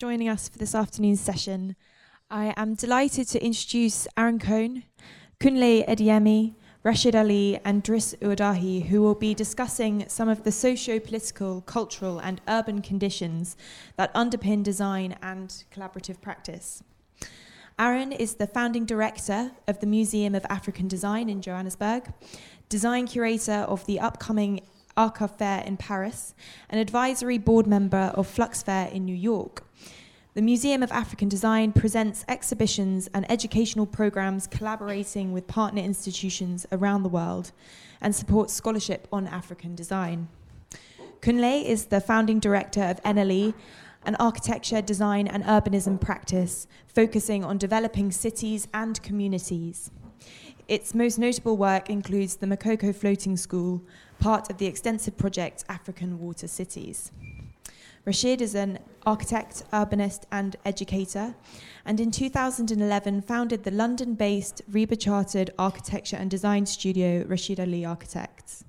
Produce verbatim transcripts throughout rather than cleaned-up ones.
Joining us for this afternoon's session, I am delighted to introduce Aaron Cohn, Kunle Adiyemi, Rashid Ali and Driss Ouadahi, who will be discussing some of the socio-political, cultural and urban conditions that underpin design and collaborative practice. Aaron is the founding director of the Museum of African Design in Johannesburg, design curator of the upcoming Arca Fair in Paris, an advisory board member of Flux Fair in New York. The Museum of African Design presents exhibitions and educational programs collaborating with partner institutions around the world and supports scholarship on African design. Kunle is the founding director of N L E, an architecture, design and urbanism practice focusing on developing cities and communities. Its most notable work includes the Makoko Floating School, part of the extensive project African Water Cities. Rashid is an architect, urbanist and educator, and in two thousand eleven founded the London-based RIBA chartered architecture and design studio Rashid Ali Architects.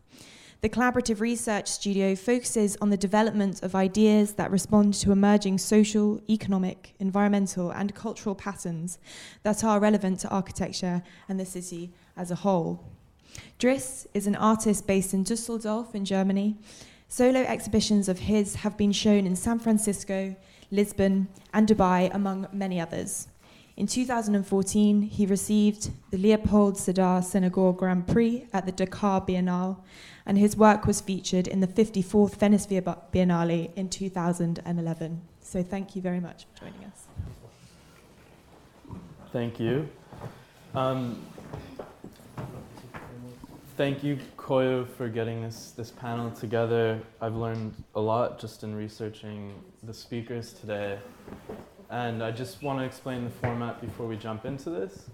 The collaborative research studio focuses on the development of ideas that respond to emerging social, economic, environmental and cultural patterns that are relevant to architecture and the city as a whole. Driss is an artist based in Düsseldorf in Germany. Solo exhibitions of his have been shown in San Francisco, Lisbon, and Dubai, among many others. In two thousand fourteen, he received the Leopold Sedar Senghor Grand Prix at the Dakar Biennale, and his work was featured in the fifty-fourth Venice Biennale in two thousand eleven. So thank you very much for joining us. Thank you. Um, Thank you, Koyo, for getting this, this panel together. I've learned a lot just in researching the speakers today. And I just want to explain the format before we jump into this.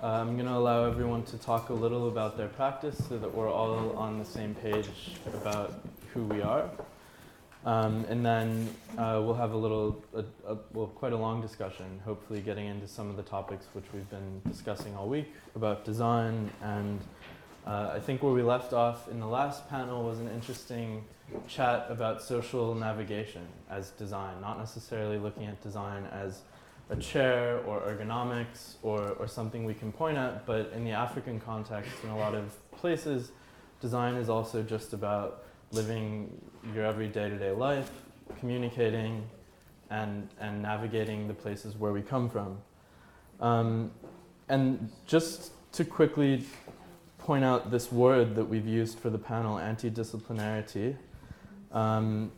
Uh, I'm going to allow everyone to talk a little about their practice so that we're all on the same page about who we are. Um, and then uh, we'll have a little, a, a, well, quite a long discussion, hopefully getting into some of the topics which we've been discussing all week about design and Uh, I think where we left off in the last panel was an interesting chat about social navigation as design, not necessarily looking at design as a chair or ergonomics or, or something we can point at, but in the African context, in a lot of places, design is also just about living your every day-to-day life, communicating, and, and navigating the places where we come from. Um, and just to quickly point out this word that we've used for the panel, anti-disciplinarity. Um,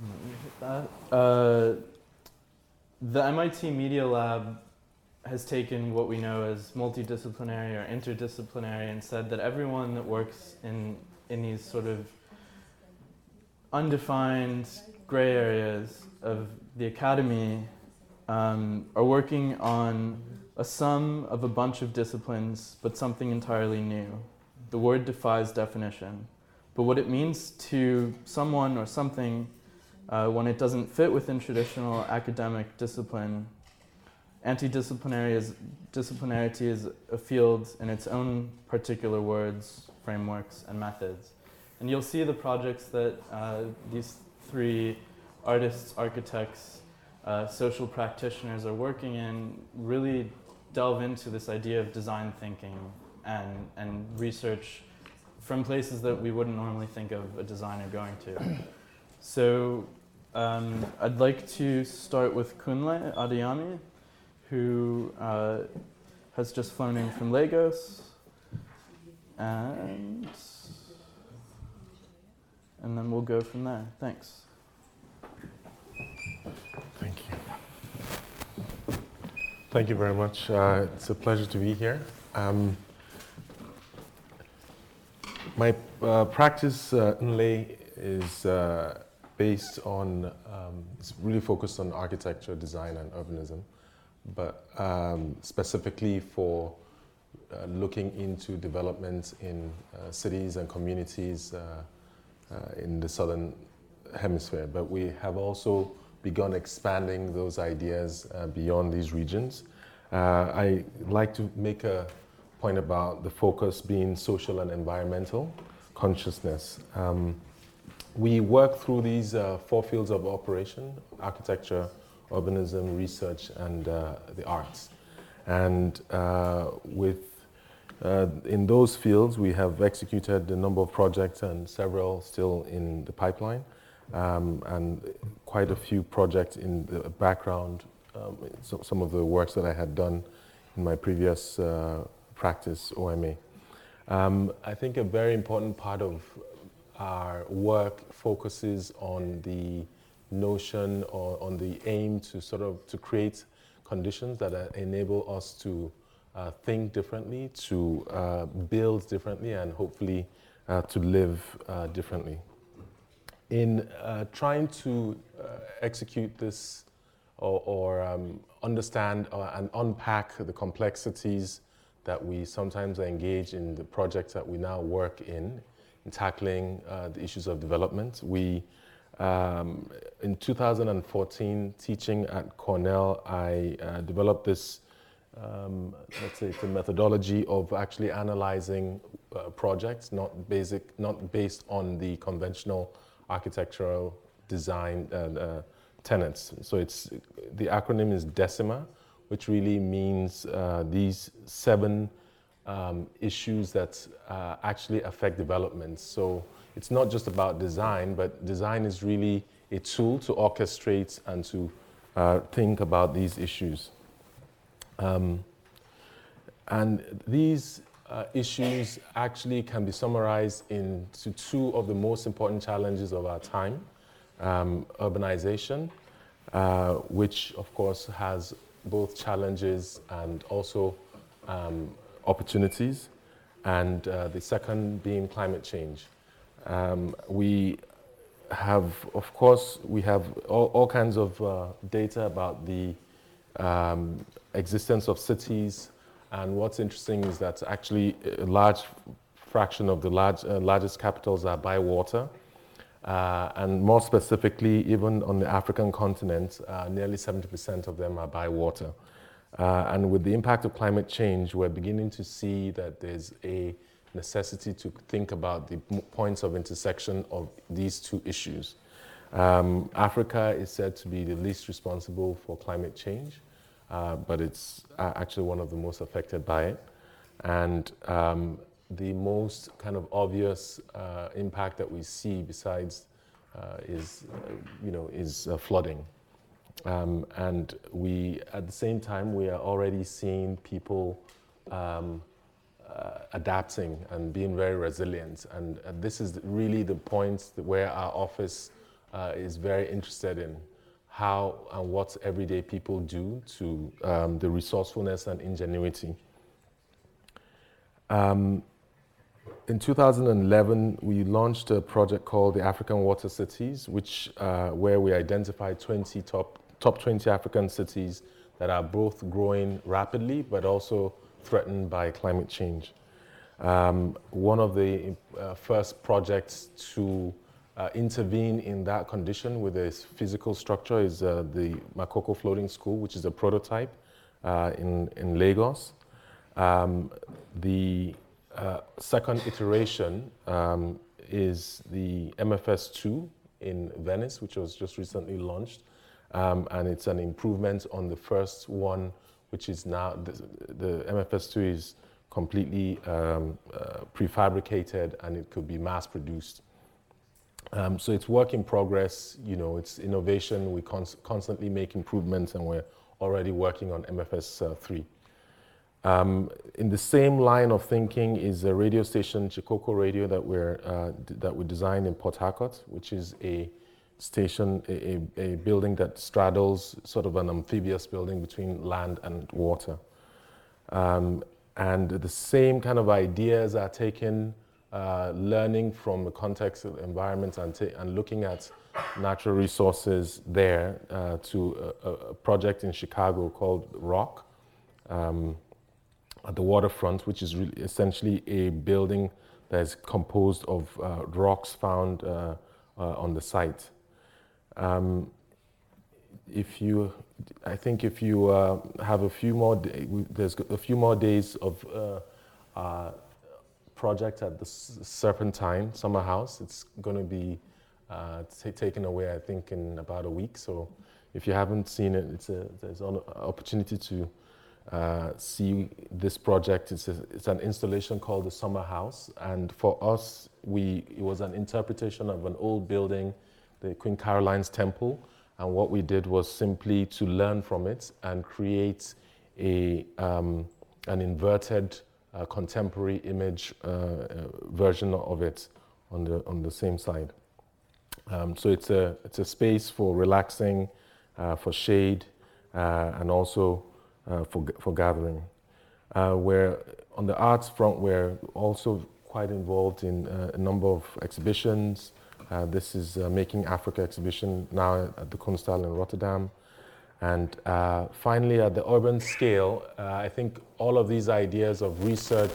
let me hit that. Uh, the M I T Media Lab has taken what we know as multidisciplinary or interdisciplinary and said that everyone that works in, in these sort of undefined gray areas of the academy um, are working on a sum of a bunch of disciplines, but something entirely new. The word defies definition. But what it means to someone or something uh, when it doesn't fit within traditional academic discipline, anti-disciplinary is, disciplinarity is a field in its own particular words, frameworks, and methods. And you'll see the projects that uh, these three artists, architects, uh, social practitioners are working in really delve into this idea of design thinking and and research from places that we wouldn't normally think of a designer going to. So um, I'd like to start with Kunle Adiyemi, who uh, has just flown in from Lagos, and and then we'll go from there. Thanks. Thank you. Thank you very much. Uh, it's a pleasure to be here. Um, my uh, practice, uh, N L E, is uh, based on, um, it's really focused on architecture, design, and urbanism, but um, specifically for uh, looking into developments in uh, cities and communities uh, uh, in the southern hemisphere. But we have also begun expanding those ideas uh, beyond these regions. Uh, I like to make a point about the focus being social and environmental consciousness. Um, we work through these uh, four fields of operation: architecture, urbanism, research, and uh, the arts. And uh, with uh, in those fields, we have executed a number of projects and several still in the pipeline, um, and quite a few projects in the background. Um, so some of the works that I had done in my previous uh, practice, O M A. Um, I think a very important part of our work focuses on the notion or on the aim to sort of to create conditions that uh, enable us to uh, think differently, to uh, build differently, and hopefully uh, to live uh, differently. In uh, trying to uh, execute this or, or um, understand uh, and unpack the complexities that we sometimes engage in the projects that we now work in, in tackling uh, the issues of development. We, um, in two thousand fourteen, teaching at Cornell, I uh, developed this, um, let's say, it's a methodology of actually analyzing uh, projects, not basic, not based on the conventional architectural design uh, uh, tenets. So it's, the acronym is DECIMA, which really means uh, these seven um, issues that uh, actually affect development. So it's not just about design, but design is really a tool to orchestrate and to uh, think about these issues. Um, and these uh, issues actually can be summarized into two of the most important challenges of our time, um, urbanization, uh, which of course has both challenges and also um, opportunities, and uh, the second being climate change. Um, we have, of course, we have all, all kinds of uh, data about the um, existence of cities, and what's interesting is that actually a large fraction of the large, uh, largest capitals are by water. Uh, and more specifically, even on the African continent, uh, nearly seventy percent of them are by water. Uh, and with the impact of climate change, we're beginning to see that there's a necessity to think about the points of intersection of these two issues. Um, Africa is said to be the least responsible for climate change, uh, but it's actually one of the most affected by it. And um, the most kind of obvious uh, impact that we see, besides, uh, is uh, you know is uh, flooding, um, and we at the same time we are already seeing people um, uh, adapting and being very resilient, and uh, this is really the point where our office uh, is very interested in how and what everyday people do to um, the resourcefulness and ingenuity. Um, In two thousand eleven, we launched a project called the African Water Cities, which uh, where we identified twenty top, top twenty African cities that are both growing rapidly but also threatened by climate change. Um, one of the uh, first projects to uh, intervene in that condition with a physical structure is uh, the Makoko Floating School, which is a prototype uh, in, in Lagos. Um, the Uh, second iteration um, is the M F S two in Venice, which was just recently launched, um, and it's an improvement on the first one, which is now the, the M F S two is completely um, uh, prefabricated and it could be mass produced. Um, so it's work in progress. You know, it's innovation. We cons- constantly make improvements, and we're already working on M F S three. Um, in the same line of thinking is a radio station, Chicoco Radio, that we're uh, d- that we designed in Port Harcourt, which is a station, a, a, a building that straddles sort of an amphibious building between land and water. Um, and the same kind of ideas are taken, uh, learning from the context of the environment and, ta- and looking at natural resources there uh, to a, a project in Chicago called Rock. Um, At the waterfront, which is really essentially a building that is composed of uh, rocks found uh, uh, on the site. Um, if you, I think, if you uh, have a few more, day, there's a few more days of uh, uh, project at the Serpentine Summer House. It's going to be uh, t- taken away, I think, in about a week. So if you haven't seen it, it's a, there's an opportunity to uh, see this project. It's, a, it's an installation called the Summer House. And for us, we it was an interpretation of an old building, the Queen Caroline's Temple. And what we did was simply to learn from it and create a um, an inverted uh, contemporary image uh, uh, version of it on the on the same side. Um, so it's a it's a space for relaxing, uh, for shade, uh, and also uh, for for gathering. Uh, we're on the arts front. We're also quite involved in uh, a number of exhibitions. Uh, this is uh, Making Africa exhibition now at the Kunsthalle in Rotterdam. And uh, finally, at the urban scale, uh, I think all of these ideas of research,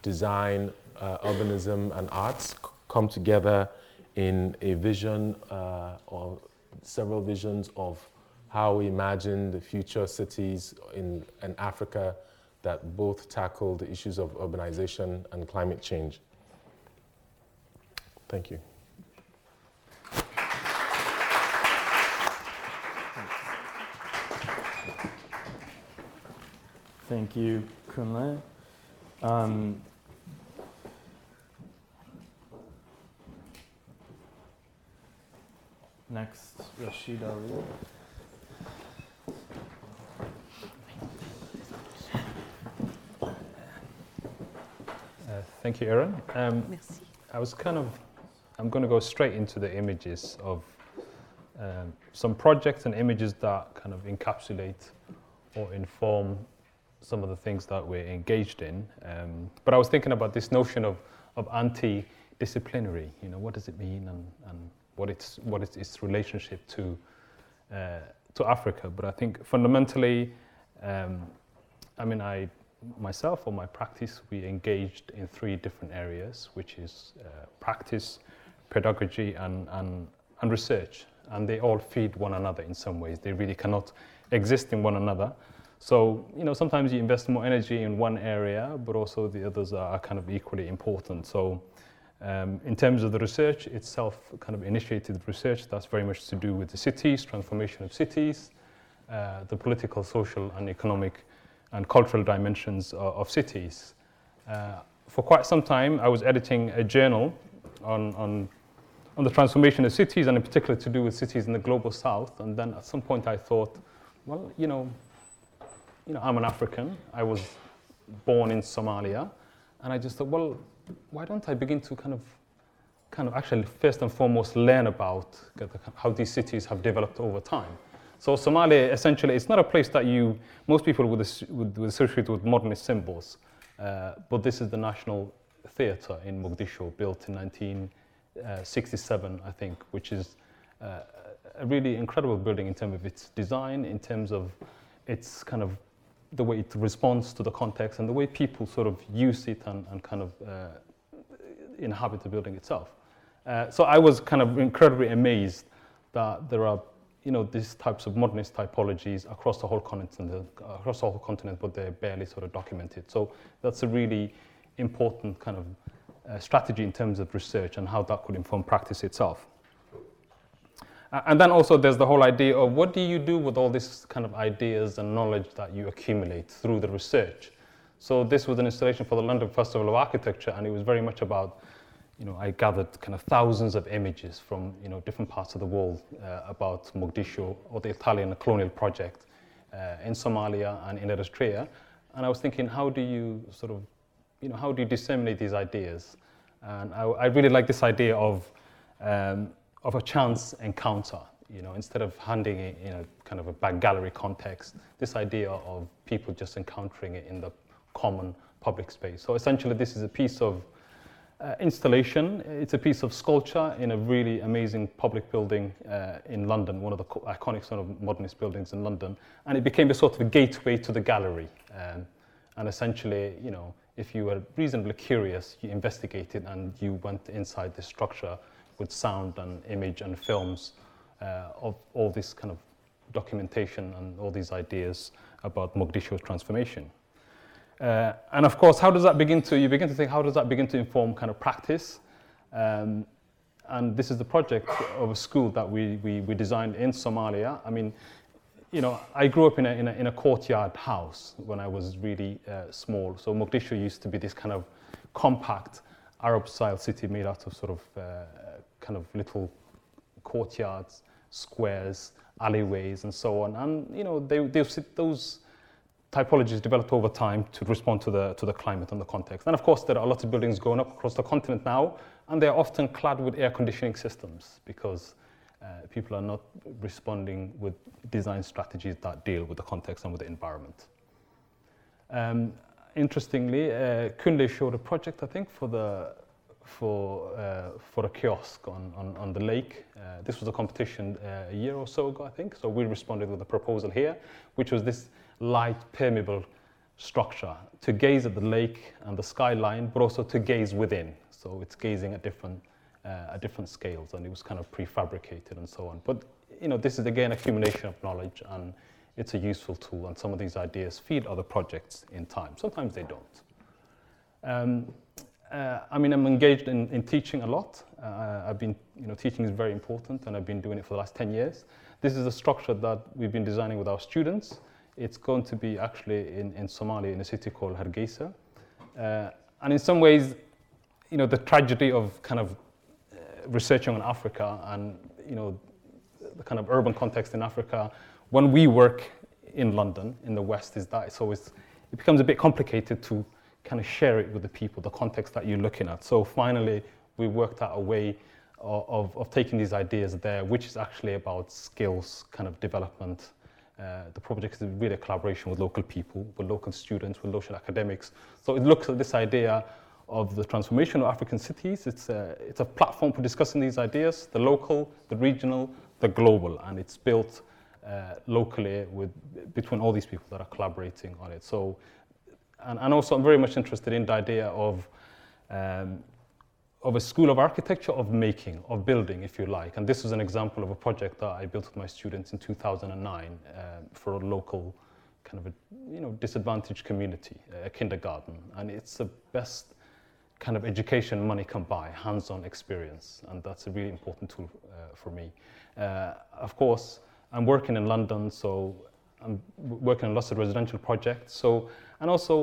design, uh, urbanism, and arts c- come together in a vision uh, or several visions of how we imagine the future cities in, in Africa that both tackle the issues of urbanization and climate change. Thank you. Thank you, Kunle. Um, next, Rashid Ali. Uh, thank you, Aaron. Um, Merci. I was kind of, I'm going to go straight into the images of um, some projects and images that kind of encapsulate or inform some of the things that we're engaged in. Um, but I was thinking about this notion of, of anti-disciplinary, you know, what does it mean and, and what it's what is its relationship to uh, to Africa. But I think fundamentally, um, I mean, I myself or my practice, we engaged in three different areas, which is uh, practice, pedagogy and, and, and research. And they all feed one another in some ways. They really cannot exist in one another. So, you know, sometimes you invest more energy in one area, but also the others are kind of equally important. So um, in terms of the research itself, kind of initiated research, that's very much to do with the cities, transformation of cities, uh, the political, social and economic and cultural dimensions of, of cities. Uh, for quite some time, I was editing a journal on, on, on the transformation of cities, and in particular to do with cities in the global south. And then at some point I thought, well, you know, You know, I'm an African, I was born in Somalia, and I just thought, well, why don't I begin to kind of, kind of actually first and foremost learn about how these cities have developed over time. So Somalia, essentially, it's not a place that you, most people would, would, would associate with modernist symbols, uh, but this is the National Theatre in Mogadishu, built in nineteen sixty-seven, I think, which is uh, a really incredible building in terms of its design, in terms of its kind of the way it responds to the context and the way people sort of use it and, and kind of uh, inhabit the building itself. Uh, so I was kind of incredibly amazed that there are, you know, these types of modernist typologies across the whole continent, across the whole continent, but they're barely sort of documented. So that's a really important kind of uh, strategy in terms of research and how that could inform practice itself. And then also there's the whole idea of what do you do with all this kind of ideas and knowledge that you accumulate through the research. So this was an installation for the London Festival of Architecture, and it was very much about, you know, I gathered kind of thousands of images from, you know, different parts of the world uh, about Mogadishu or the Italian colonial project uh, in Somalia and in Eritrea. And I was thinking, how do you sort of, you know, how do you disseminate these ideas? And I, I really like this idea of um, of a chance encounter, you know, instead of handing it in a kind of a back gallery context, this idea of people just encountering it in the common public space. So essentially this is a piece of uh, installation, it's a piece of sculpture in a really amazing public building uh, in London, one of the co- iconic sort of modernist buildings in London, and it became a sort of a gateway to the gallery. Um, and essentially, you know, if you were reasonably curious, you investigated and you went inside the structure with sound and image and films uh, of all this kind of documentation and all these ideas about Mogadishu's transformation. Uh, and of course, how does that begin to, you begin to think, how does that begin to inform kind of practice? Um, and this is the project of a school that we, we, we designed in Somalia. I mean, you know, I grew up in a, in a, in a courtyard house when I was really uh, small. So Mogadishu used to be this kind of compact Arab-style city made out of sort of uh, kind of little courtyards, squares, alleyways, and so on. And you know, they, they those typologies developed over time to respond to the to the climate and the context. And of course, there are lots of buildings going up across the continent now, and they are often clad with air conditioning systems because uh, people are not responding with design strategies that deal with the context and with the environment. Um, Interestingly, uh, Kunle showed a project, I think, for the for uh, for a kiosk on on, on the lake. Uh, this was a competition uh, a year or so ago, I think. So we responded with a proposal here, which was this light permeable structure to gaze at the lake and the skyline, but also to gaze within. So it's gazing at different uh, at different scales, and it was kind of prefabricated and so on. But you know, this is again accumulation of knowledge, and it's a useful tool, and some of these ideas feed other projects in time. Sometimes they don't. Um, uh, I mean, I'm engaged in, in teaching a lot. Uh, I've been, you know, teaching is very important, and I've been doing it for the last ten years. This is a structure that we've been designing with our students. It's going to be actually in, in Somalia, in a city called Hargeisa. Uh, and in some ways, you know, the tragedy of kind of uh, researching on Africa and, you know, the kind of urban context in Africa when we work in London, in the West, is that it's always, it becomes a bit complicated to kind of share it with the people, the context that you're looking at. So finally, we worked out a way of, of, of taking these ideas there, which is actually about skills kind of development. Uh, the project is really a collaboration with local people, with local students, with local academics. So it looks at this idea of the transformation of African cities. It's a, it's a platform for discussing these ideas, the local, the regional, the global, and it's built Uh, locally with between all these people that are collaborating on it. So, and, and also I'm very much interested in the idea of um, of a school of architecture, of making, of building, if you like. And this was an example of a project that I built with my students in two thousand nine uh, for a local kind of a, you know, disadvantaged community, a kindergarten. And it's the best kind of education money can buy, hands-on experience. And that's a really important tool uh, for me. Uh, of course, I'm working in London, so I'm working on lots of residential projects. So, and also,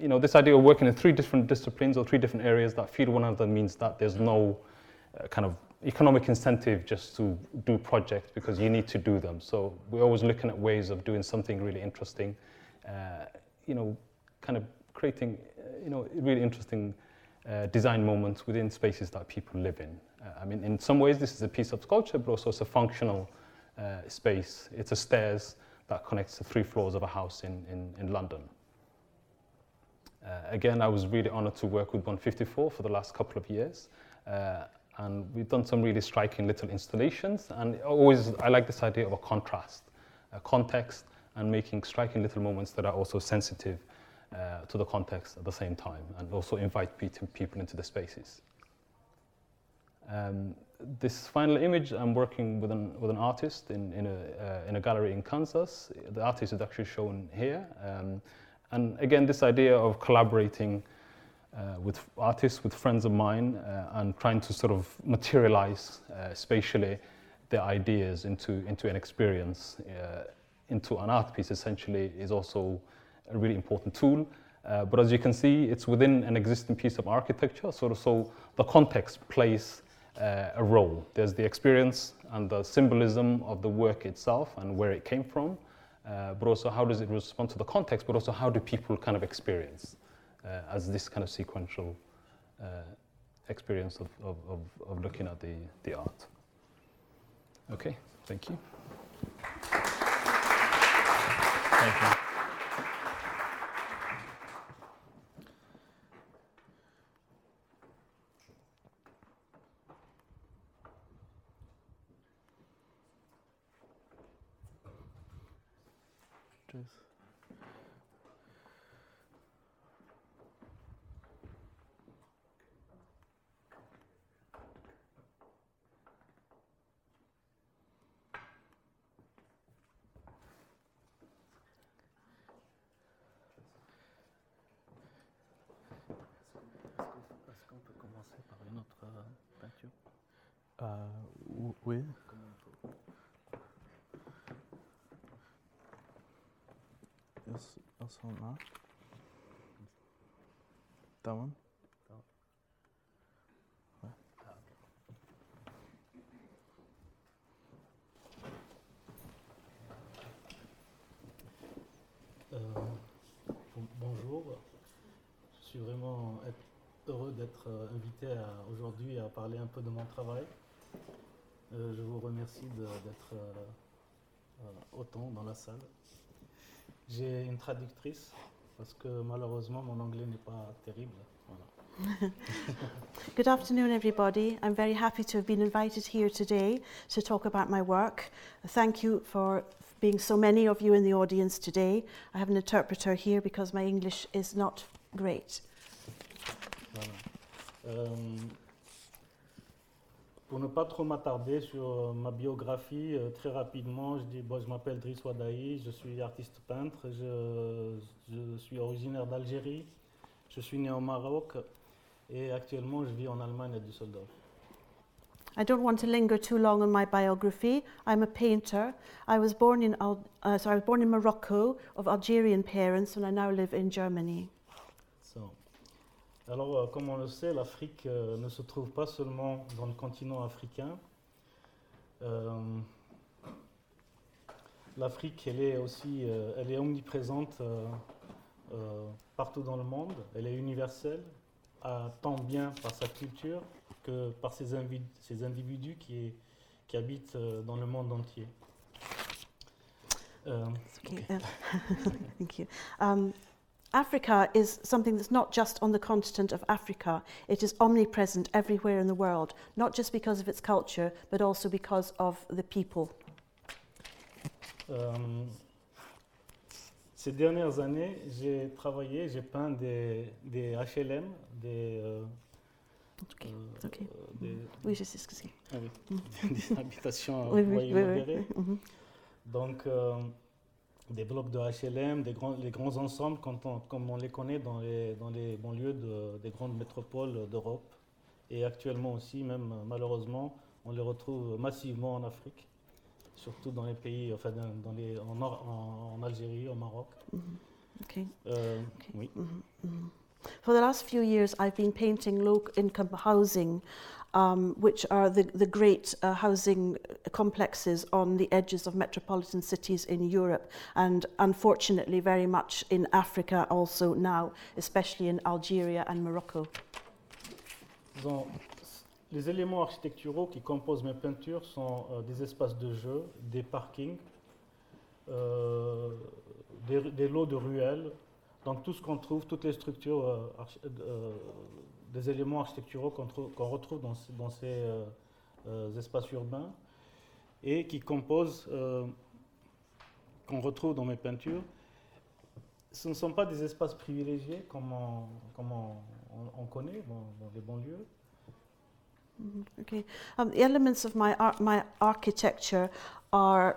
you know, this idea of working in three different disciplines or three different areas that feed one another means that there's no uh, kind of economic incentive just to do projects because you need to do them. So we're always looking at ways of doing something really interesting, uh, you know, kind of creating, uh, you know, really interesting uh, design moments within spaces that people live in. Uh, I mean, in some ways, this is a piece of sculpture, but also it's a functional Uh, space. It's a stairs that connects the three floors of a house in, in, in London. Uh, again, I was really honoured to work with Bond fifty-four for the last couple of years. Uh, and we've done some really striking little installations. And always, I like this idea of a contrast, a context, and making striking little moments that are also sensitive uh, to the context at the same time, and also invite people into the spaces. Um, This final image, I'm working with an with an artist in in a uh, in a gallery in Kansas. The artist is actually shown here, um, and again, this idea of collaborating uh, with artists, with friends of mine, uh, and trying to sort of materialize uh, spatially their ideas into into an experience, uh, into an art piece. Essentially, is also a really important tool. Uh, but as you can see, it's within an existing piece of architecture. Sort of, so the context plays Uh, a role. There's the experience and the symbolism of the work itself and where it came from, uh, but also how does it respond to the context, but also how do people kind of experience uh, as this kind of sequential uh, experience of, of, of, of looking at the, the art. Okay, thank you. Thank you. Est-ce qu'on peut commencer par une autre peinture ? Uh, oui. Esse, esse lá. That one? That one. What? Oh, okay. euh, bonjour. Je suis vraiment heureux d'être invité à, aujourd'hui à parler un peu de mon travail. Euh, je vous remercie de, d'être euh, euh, autant dans la salle. J'ai une traductrice parce que malheureusement mon anglais n'est pas terrible. Voilà. Good afternoon, everybody. I'm very happy to have been invited here today to talk about my work. Thank you for being so many of you in the audience today. I have an interpreter here because my English is not great. Voilà. Euh, Pour ne pas trop m'attarder sur ma biographie, euh, très rapidement, je dis bon, je m'appelle Driss Ouadahi, je suis artiste peintre, je, je suis originaire d'Algérie, je suis né au Maroc et actuellement je vis en Allemagne à Düsseldorf. I don't want to linger too long on my biography. I'm a painter. I was born in Al- uh, so I was born in Morocco of Algerian parents and I now live in Germany. So. Alors, euh, comme on le sait, l'Afrique euh, ne se trouve pas seulement dans le continent africain. Euh, L'Afrique, elle est aussi, euh, elle est omniprésente euh, euh, partout dans le monde. Elle est universelle, à, tant bien par sa culture que par ses, invi- ses individus qui, est, qui habitent euh, dans le monde entier. Euh, okay. Okay. Thank you. Um, Africa is something that's not just on the continent of Africa. It is omnipresent everywhere in the world, not just because of its culture, but also because of the people. Um, ces dernières années, j'ai travaillé, j'ai peint des, des H L M, des... Euh, okay. Euh, okay. Des oui, je sais ce que c'est. Ah oui. Des habitations oui, oui, oui, modérées. Oui, oui. Donc... Euh, des blocs de H L M, des grands, les grands ensembles quand on, comme on les connaît dans les, dans les banlieues de, des grandes métropoles d'Europe. Et actuellement aussi, même malheureusement, on les retrouve massivement en Afrique, surtout dans les pays, enfin dans les, en, en, en Algérie, au Maroc. Mm-hmm. Okay. Euh, okay. Oui. Mm-hmm. For the last few years, I've been painting low-income housing, um, which are the, the great uh, housing complexes on the edges of metropolitan cities in Europe, and unfortunately very much in Africa also now, especially in Algeria and Morocco. Donc, les éléments architecturaux qui composent mes peintures sont euh, des espaces de jeu, des parkings, euh, des, des lots de ruelles. Donc tout ce qu'on trouve, toutes les structures, euh, archi- euh, des éléments architecturaux qu'on, trou- qu'on retrouve dans, dans ces euh, euh, espaces urbains et qui composent, euh, qu'on retrouve dans mes peintures, ce ne sont pas des espaces privilégiés comme on, comme on, on, on connaît dans, dans les banlieues. Okay. Um, the elements of my ar- my architecture are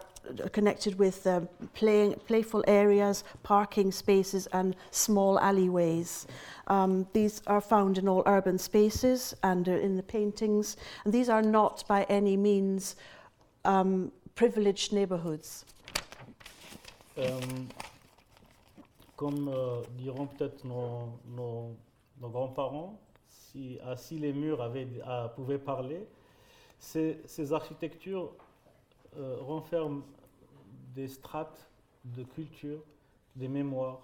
connected with um, playing, playful areas, parking spaces, and small alleyways. Um, these are found in all urban spaces and uh, in the paintings. And these are not by any means um, privileged neighbourhoods. Um, comme euh, diront peut-être nos, nos, nos grands-parents. Si, ah, si les murs avaient, ah, pouvaient parler, ces, ces architectures euh, renferment des strates de culture, des mémoires.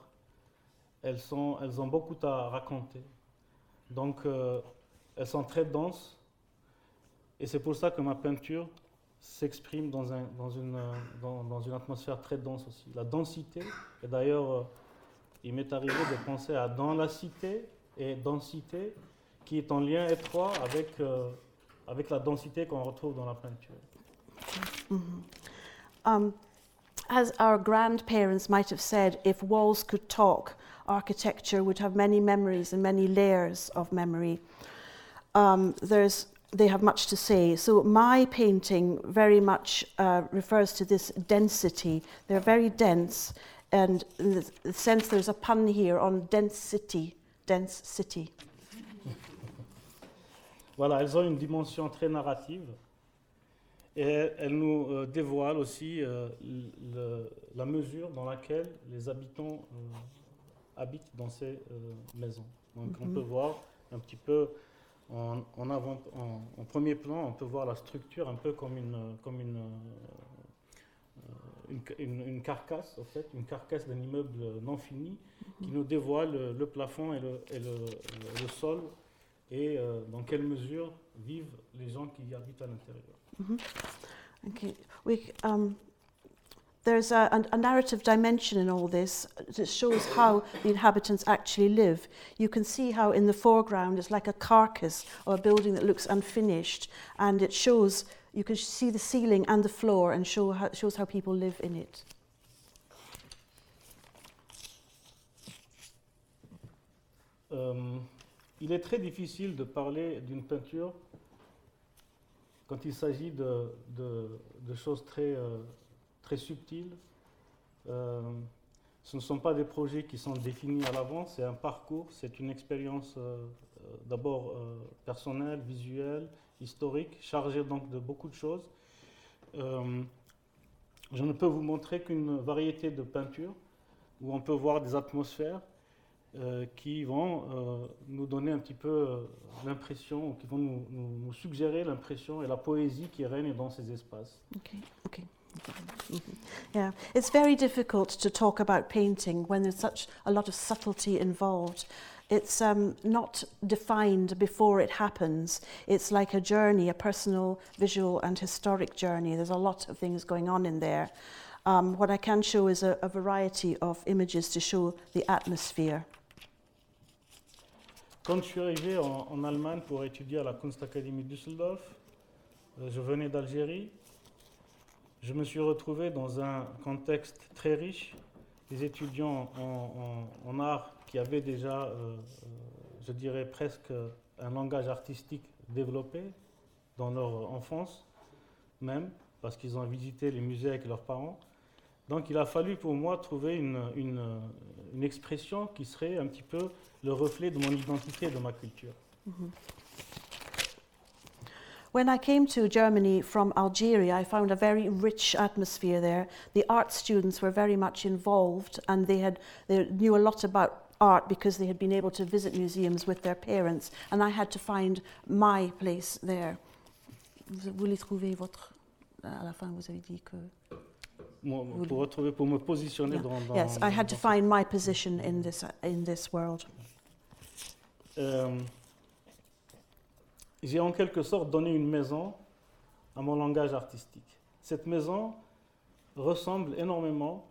Elles, sont, elles ont beaucoup à raconter. Donc, euh, elles sont très denses. Et c'est pour ça que ma peinture s'exprime dans, un, dans, une, dans, dans une atmosphère très dense aussi. La densité, et d'ailleurs, euh, il m'est arrivé de penser à « dans la cité » et « densité ». Qui est en lien étroit avec, euh, avec la densité qu'on retrouve dans la peinture. Mm-hmm. Um, as our grandparents might have said, if walls could talk, architecture would have many memories and many layers of memory. Um, there's, they have much to say. So my painting very much uh, refers to this density. They're very dense, and in the sense there's a pun here on density, dense city. Voilà, elles ont une dimension très narrative, et elle nous dévoile aussi euh, le, la mesure dans laquelle les habitants euh, habitent dans ces euh, maisons. Donc mm-hmm. on peut voir un petit peu, en, en, avant, en, en premier plan, on peut voir la structure un peu comme une, comme une, euh, une, une, une carcasse, en fait, une carcasse d'un immeuble non fini mm-hmm. qui nous dévoile le, le plafond et le, et le, le, le sol et euh, dans quelle mesure vivent les gens qui y habitent à l'intérieur. Mm-hmm. Okay, we, um, there's a, a, a narrative dimension in all this that shows how the inhabitants actually live. You can see how in the foreground it's like a carcass or a building that looks unfinished, and it shows, you can see the ceiling and the floor and show how, shows how people live in it. Um, il est très difficile de parler d'une peinture quand il s'agit de, de, de choses très, euh, très subtiles. Euh, ce ne sont pas des projets qui sont définis à l'avance, c'est un parcours, c'est une expérience euh, d'abord euh, personnelle, visuelle, historique, chargée donc de beaucoup de choses. Euh, je ne peux vous montrer qu'une variété de peintures où on peut voir des atmosphères euh, qui vont euh, nous donner un petit peu euh, l'impression, qui vont nous, nous, nous suggérer l'impression et la poésie qui règne dans ces espaces. Okay, okay. Mm-hmm. Yeah, it's very difficult to talk about painting when there's such a lot of subtlety involved. It's um, not defined before it happens. It's like a journey, a personal, visual and historic journey. There's a lot of things going on in there. Um, what I can show is a, a variety of images to show the atmosphere. Quand je suis arrivé en, en Allemagne pour étudier à la Kunstakademie Düsseldorf, euh, je venais d'Algérie. Je me suis retrouvé dans un contexte très riche, des étudiants en, en, en art qui avaient déjà, euh, je dirais presque, un langage artistique développé dans leur enfance même, parce qu'ils ont visité les musées avec leurs parents. Donc il a fallu pour moi trouver une, une, une expression qui serait un petit peu le reflet de mon identité, de ma culture. Mm-hmm. When I came to Germany from Algeria, I found a very rich atmosphere there. The art students were very much involved, and they had they knew a lot about art because they had been able to visit museums with their parents, and I had to find my place there. Vous voulez trouver votre... À la fin, vous avez dit que... Pour retrouver, pour me positionner dans... Yes, I had to find my position in this, in this world. Um, J'ai en quelque sorte donné une maison à mon langage artistique. Cette maison ressemble énormément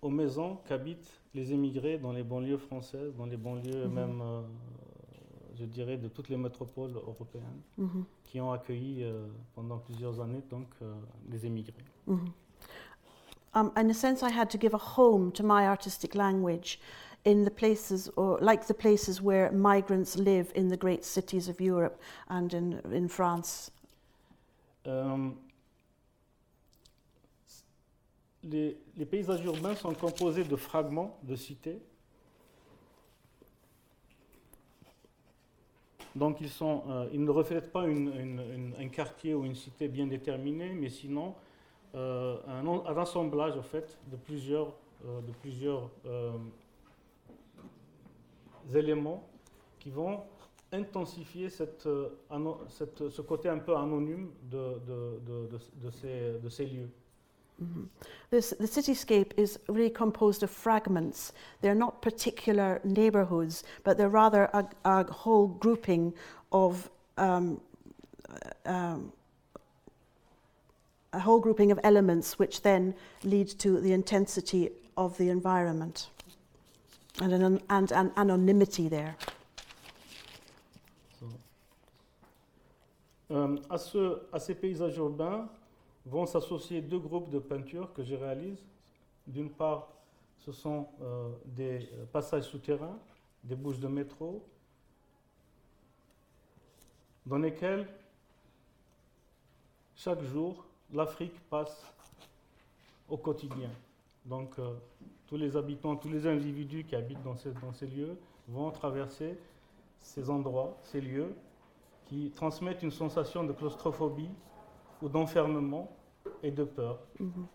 aux maisons qu'habitent les émigrés dans les banlieues françaises, dans les banlieues mm-hmm. même, euh, je dirais, de toutes les métropoles européennes mm-hmm. qui ont accueilli euh, pendant plusieurs années donc, euh, les émigrés. Mm-hmm. Um, in a sense, I had to give a home to my artistic language. In the places, or like the places where migrants live in the great cities of Europe and in, in France. Um, les, les paysages urbains sont composés de fragments de cités. Donc ils, sont, euh, ils ne reflètent pas une, une, une, un quartier ou une cité bien déterminée, mais sinon euh, un, un assemblage en fait de plusieurs, euh, de plusieurs euh, éléments qui vont intensifier cette, euh, ano, cette, ce côté un peu anonyme de, de, de, de, de, ces, de ces lieux. Mm-hmm. This, the cityscape is really composed of fragments. They're not particular neighborhoods, but they're rather a, a whole grouping of um, um, a whole grouping of elements which then lead to the intensity of the environment. And an, and an anonymity there. So. Um, à, ce, à ces paysages urbains vont s'associer deux groupes de peintures que je réalise. D'une part, ce sont euh, des passages souterrains, des bouches de métro, dans lesquelles, chaque jour, l'Afrique passe au quotidien. Donc, euh, tous les habitants, tous les individus qui habitent dans ces, dans ces lieux vont traverser ces endroits, ces lieux, qui transmettent une sensation de claustrophobie, ou d'enfermement et de peur. Mm-hmm.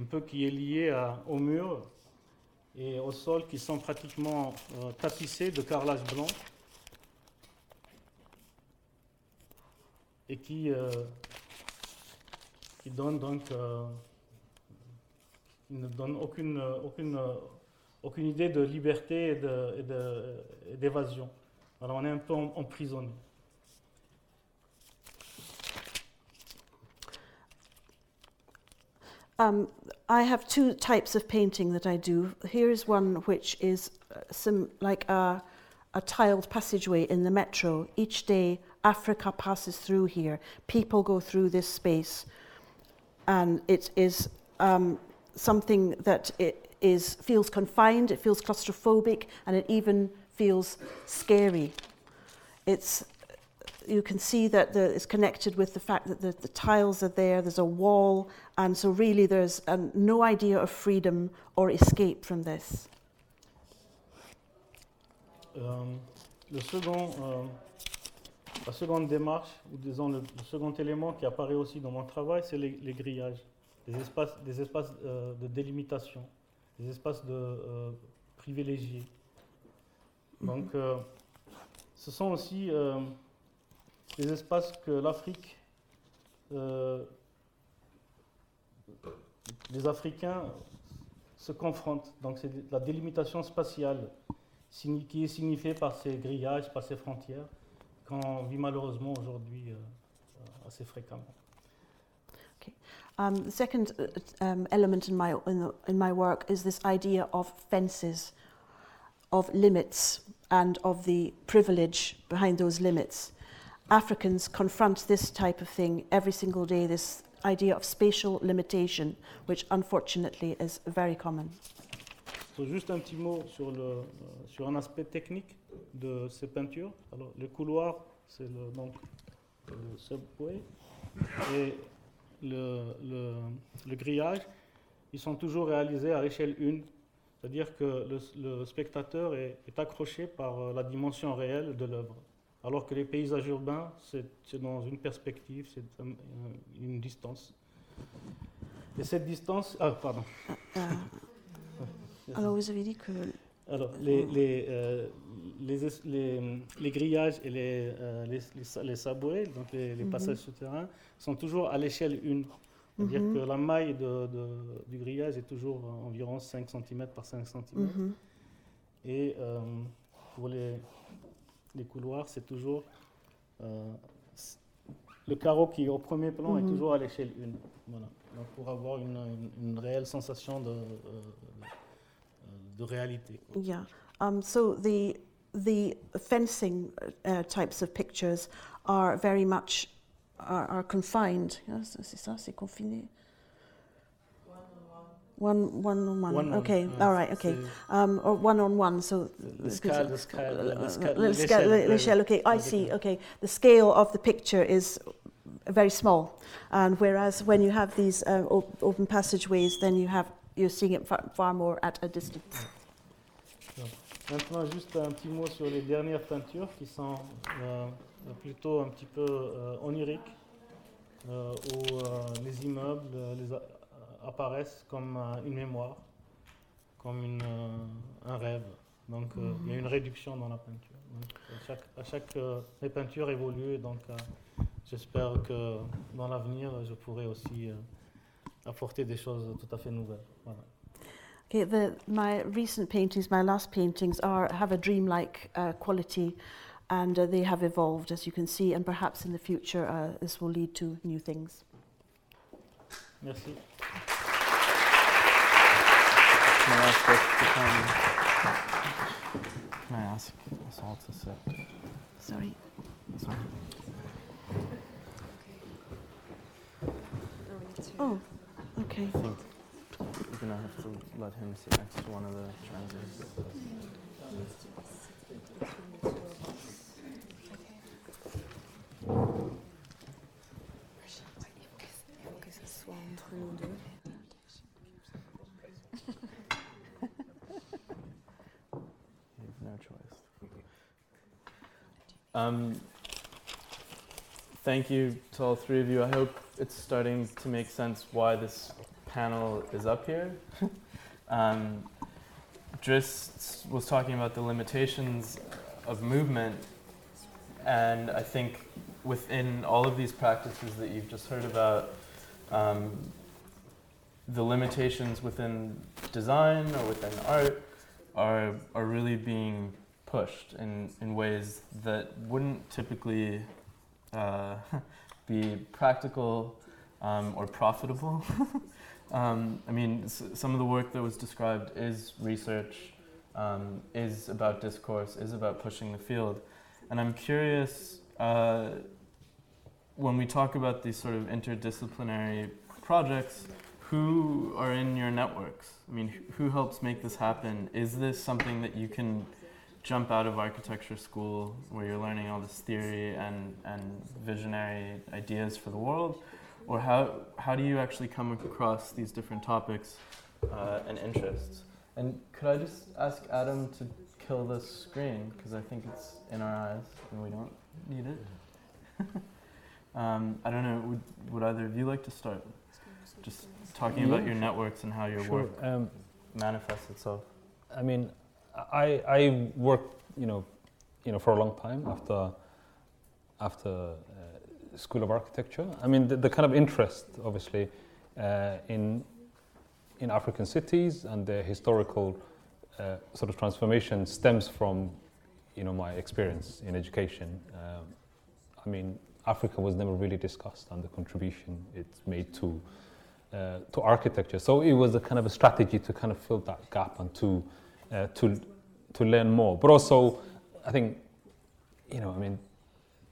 Un peu qui est lié à, au mur et au sol qui sont pratiquement euh, tapissés de carrelage blanc et qui, euh, qui donne donc euh, qui ne donne aucune, aucune, aucune idée de liberté et, de, et, de, et d'évasion. Alors on est un peu emprisonné. Um, I have two types of painting that I do. Here is one which is some like a, a tiled passageway in the metro. Each day, Africa passes through here. People go through this space, and it is um, something that it is feels confined. It feels claustrophobic, and it even feels scary. It's you can see that the, it's connected with the fact that the, the tiles are there, there's a wall, and so really there's um, no idea of freedom or escape from this. Um, le second, euh, la seconde démarche, ou disons le, le second élément qui apparaît aussi dans mon travail, c'est les, les grillages, des espaces, des espaces euh, de délimitation, des espaces de, euh, privilégiés. Mm-hmm. Donc, euh, ce sont aussi... Euh, des espaces que l'Afrique, euh, les Africains se confrontent. Donc c'est la délimitation spatiale qui est signifiée par ces grillages, par ces frontières, qu'on vit malheureusement aujourd'hui euh, assez fréquemment. Okay. Um, the second um, element in my in, the, in my work is this idea of fences, of limits, and of the privilege behind those limits. Africans confront this type of thing every single day, this idea of spatial limitation, which unfortunately is very common. So, juste un petit mot sur, le, sur un aspect technique de ces peintures. Alors, le couloir, c'est le, donc, le subway, et le, le, le grillage, ils sont toujours réalisés à échelle un, c'est-à-dire que le, le spectateur est, est accroché par la dimension réelle de l'œuvre. Alors que les paysages urbains, c'est, c'est dans une perspective, c'est um, une distance. Et cette distance... Ah, pardon. Uh, uh, alors, vous avez dit que... Alors, les, les, euh, les, les, les grillages et les, euh, les, les, les sabouets, donc les, les mm-hmm. passages souterrains, sont toujours à l'échelle un. C'est-à-dire mm-hmm. que la maille de, de, du grillage est toujours environ cinq centimètres par cinq centimètres. Mm-hmm. Et euh, pour les... Les couloirs, c'est toujours euh, le carreau qui est au premier plan mm-hmm. est toujours à l'échelle un. Voilà. Donc pour avoir une, une, une réelle sensation de, uh, de réalité. Yeah. Um, so the the fencing uh, types of pictures are very much are, are confined. Yes, c'est ça, c'est confiné. One, one on one. one okay, on, uh, all right. Okay, um, or one on one. So the scale, the scale, the scale, the scale, the scale. Okay, I see. Okay, the scale of the picture is very small, and whereas when you have these uh, op- open passageways, then you have you're seeing it far, far more at a distance. Maintenant, juste un petit mot sur les dernières peintures qui sont euh, plutôt un petit peu euh, oniriques, euh, où euh, les immeubles, les a- apparaissent comme euh, une mémoire, comme une, euh, un rêve. Donc il euh, mm-hmm. y a une réduction dans la peinture. Donc, à chaque, à chaque, euh, les peintures évoluent, donc euh, j'espère que dans l'avenir, je pourrai aussi euh, apporter des choses tout à fait nouvelles. Voilà. Okay, the, my recent paintings, my last paintings, are have a dreamlike uh, quality, and uh, they have evolved, as you can see, and perhaps in the future, uh, this will lead to new things. Merci. Can I ask if you can, can I ask Assault to sit? Sorry. Sorry. Oh, okay. I think you're going to have to let him sit next to one of the translators. Um, thank you to all three of you. I hope it's starting to make sense why this panel is up here. um, Driss was talking about the limitations of movement, and I think within all of these practices that you've just heard about, um, the limitations within design or within art are are really being pushed in, in ways that wouldn't typically uh, be practical um, or profitable. um, I mean, s some of the work that was described is research, um, is about discourse, is about pushing the field. And I'm curious, uh, when we talk about these sort of interdisciplinary projects, who are in your networks? I mean, who helps make this happen? Is this something that you can jump out of architecture school where you're learning all this theory and, and visionary ideas for the world? Or how, how do you actually come across these different topics uh, and interests? And could I just ask Adam to kill the screen? Because I think it's in our eyes and we don't need it. um, I don't know, would, would either of you like to start? Just talking about your networks and how your sure. work um, manifests itself. I mean, I I worked you know, you know for a long time after after uh, School of Architecture. I mean, the, the kind of interest, obviously, uh, in in African cities and their historical uh, sort of transformation stems from you know my experience in education. Um, I mean, Africa was never really discussed and the contribution it's made to. Uh, to architecture, so it was a kind of a strategy to kind of fill that gap and to uh, to to learn more. But also, I think you know, I mean,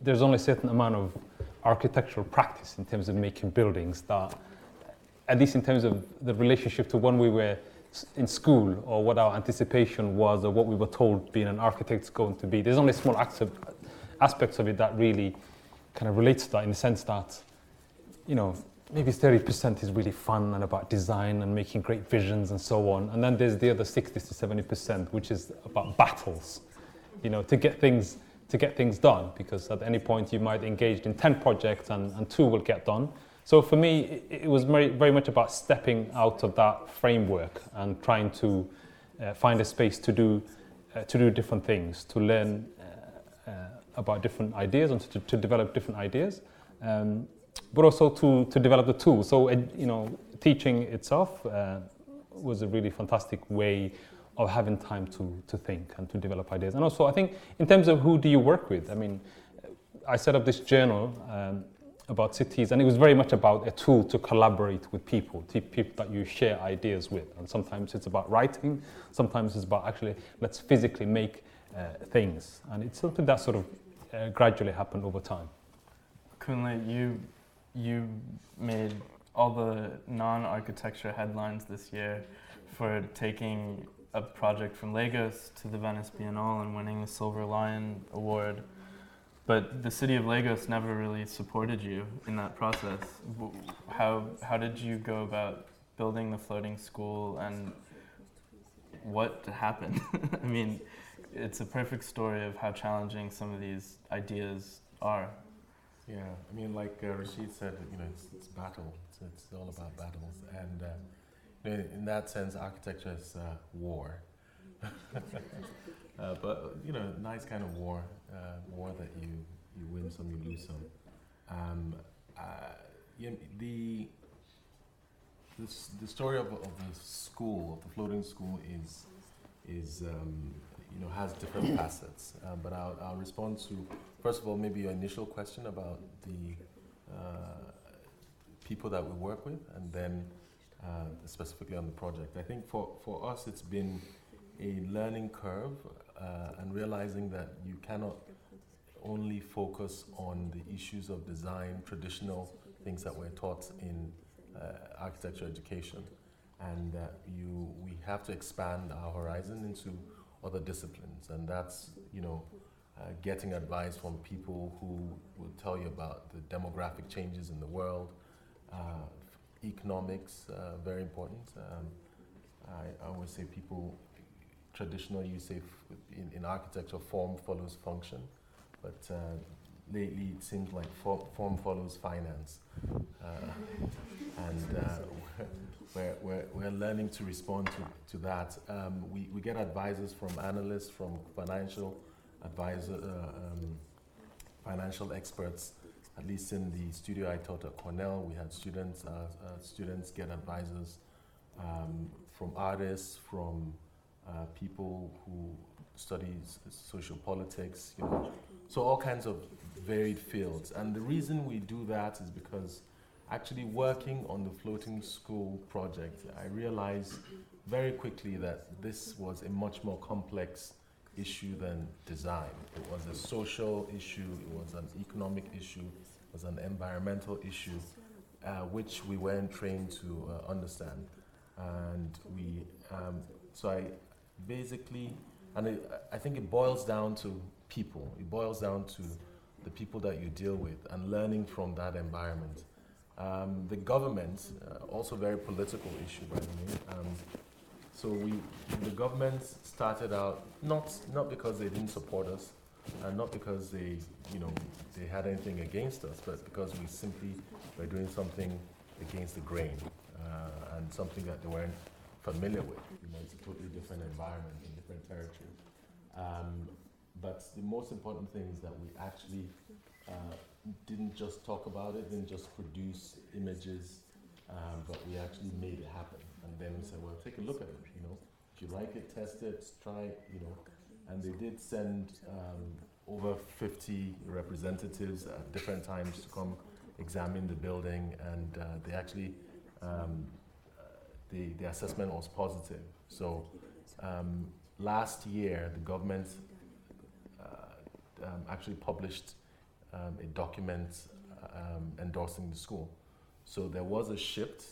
there's only a certain amount of architectural practice in terms of making buildings that, at least in terms of the relationship to when we were in school or what our anticipation was or what we were told being an architect is going to be. There's only small aspects of it that really kind of relates to that in the sense that you know. Maybe thirty percent is really fun and about design and making great visions and so on. And then there's the other sixty to seventy percent, which is about battles, you know, to get things to get things done. Because at any point you might engage in ten projects and, and two will get done. So for me, it, it was very, very much about stepping out of that framework and trying to uh, find a space to do uh, to do different things, to learn uh, uh, about different ideas and to, to develop different ideas. Um, But also to, to develop the tools. So, uh, you know, teaching itself uh, was a really fantastic way of having time to, to think and to develop ideas. And also, I think, in terms of who do you work with? I mean, I set up this journal um, about cities, and it was very much about a tool to collaborate with people, to people that you share ideas with. And sometimes it's about writing, sometimes it's about actually, let's physically make uh, things. And it's something that sort of uh, gradually happened over time. Kunle, you... You made all the non-architecture headlines this year for taking a project from Lagos to the Venice Biennale and winning the Silver Lion Award. But the city of Lagos never really supported you in that process. How, how did you go about building the floating school and what happened? I mean, it's a perfect story of how challenging some of these ideas are. Yeah, I mean, like uh, Rashid said, you know, it's, it's battle. It's, it's all about battles, and uh, you know, in that sense, architecture is uh, war. uh, but you know, nice kind of war, uh, war that you you win some, you lose some. Um, uh, you know, the the the story of, of the school, of the floating school, is is um, you know has different facets. Uh, but I'll, I'll respond to. First of all, maybe your initial question about the uh, people that we work with, and then uh, specifically on the project. I think for, for us, it's been a learning curve uh, and realizing that you cannot only focus on the issues of design, traditional things that we're taught in uh, architecture education, and that you we have to expand our horizon into other disciplines, and that's you know. Uh, getting advice from people who will tell you about the demographic changes in the world, uh, economics, uh, very important. Um, I, I always say people, traditional, you say f in, in architecture, form follows function, but uh, lately it seems like form, form follows finance. Uh, and uh, we're, we're, we're learning to respond to, to that. Um, we, we get advisors from analysts, from financial advisor, uh, um, financial experts. At least in the studio I taught at Cornell, we had students, uh, uh, students get advisors um, from artists, from uh, people who study social politics, you know. So all kinds of varied fields. And the reason we do that is because actually working on the floating school project, I realized very quickly that this was a much more complex issue than design. It was a social issue, it was an economic issue, it was an environmental issue, uh, which we weren't trained to uh, understand. And we, um, so I basically, and it, I think it boils down to people. It boils down to the people that you deal with and learning from that environment. Um, the government, uh, also very political issue by the way, um, so we, the government started out not not because they didn't support us, and not because they, you know, they had anything against us, but because we simply were doing something against the grain uh, and something that they weren't familiar with. You know, it's a totally different environment and different territory. Um, but the most important thing is that we actually uh, didn't just talk about it, didn't just produce images, um, but we actually made it happen. And then we said, well, take a look at it, you know. If you like it, test it, try it, you know. And they did send um, over fifty representatives at different times to come examine the building, and uh, they actually, um, the, the assessment was positive. So um, last year, the government uh, um, actually published um, a document um, endorsing the school. So there was a shift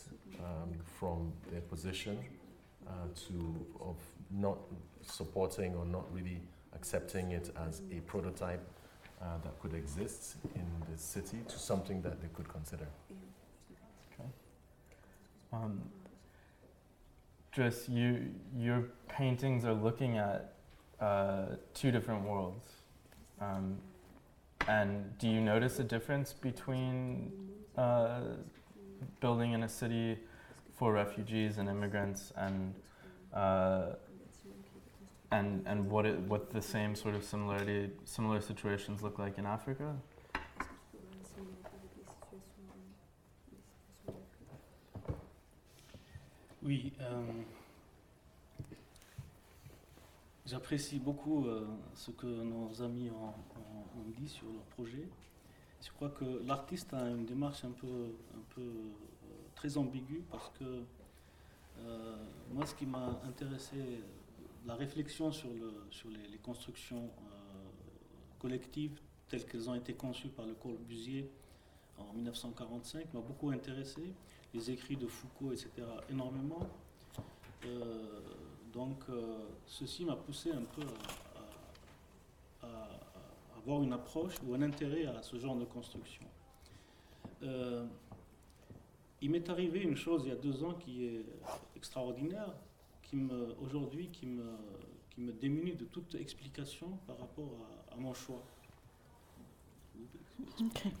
um, from their position uh, to of not supporting or not really accepting it as a prototype uh, that could exist in the city to something that they could consider. Okay. Um, Driss, you your paintings are looking at uh, two different worlds, um, and do you notice a difference between uh, building in a city for refugees and immigrants, and uh, and and what it, what the same sort of similarity similar situations look like in Africa? Oui, um, j'apprécie beaucoup uh, ce que nos amis ont, ont, ont dit sur leur projet. Je crois que l'artiste a une démarche un peu, un peu euh, très ambiguë parce que euh, moi, ce qui m'a intéressé, la réflexion sur, le, sur les, les constructions euh, collectives telles qu'elles ont été conçues par le Corbusier en dix-neuf cent quarante-cinq m'a beaucoup intéressé. Les écrits de Foucault, et cetera, énormément. Euh, donc, euh, ceci m'a poussé un peu à, à, à avoir une approche ou un intérêt à ce genre de construction. Euh, il m'est arrivé une chose il y a deux ans qui est extraordinaire, qui me, aujourd'hui qui me, qui me démunit de toute explication par rapport à, à mon choix. Okay.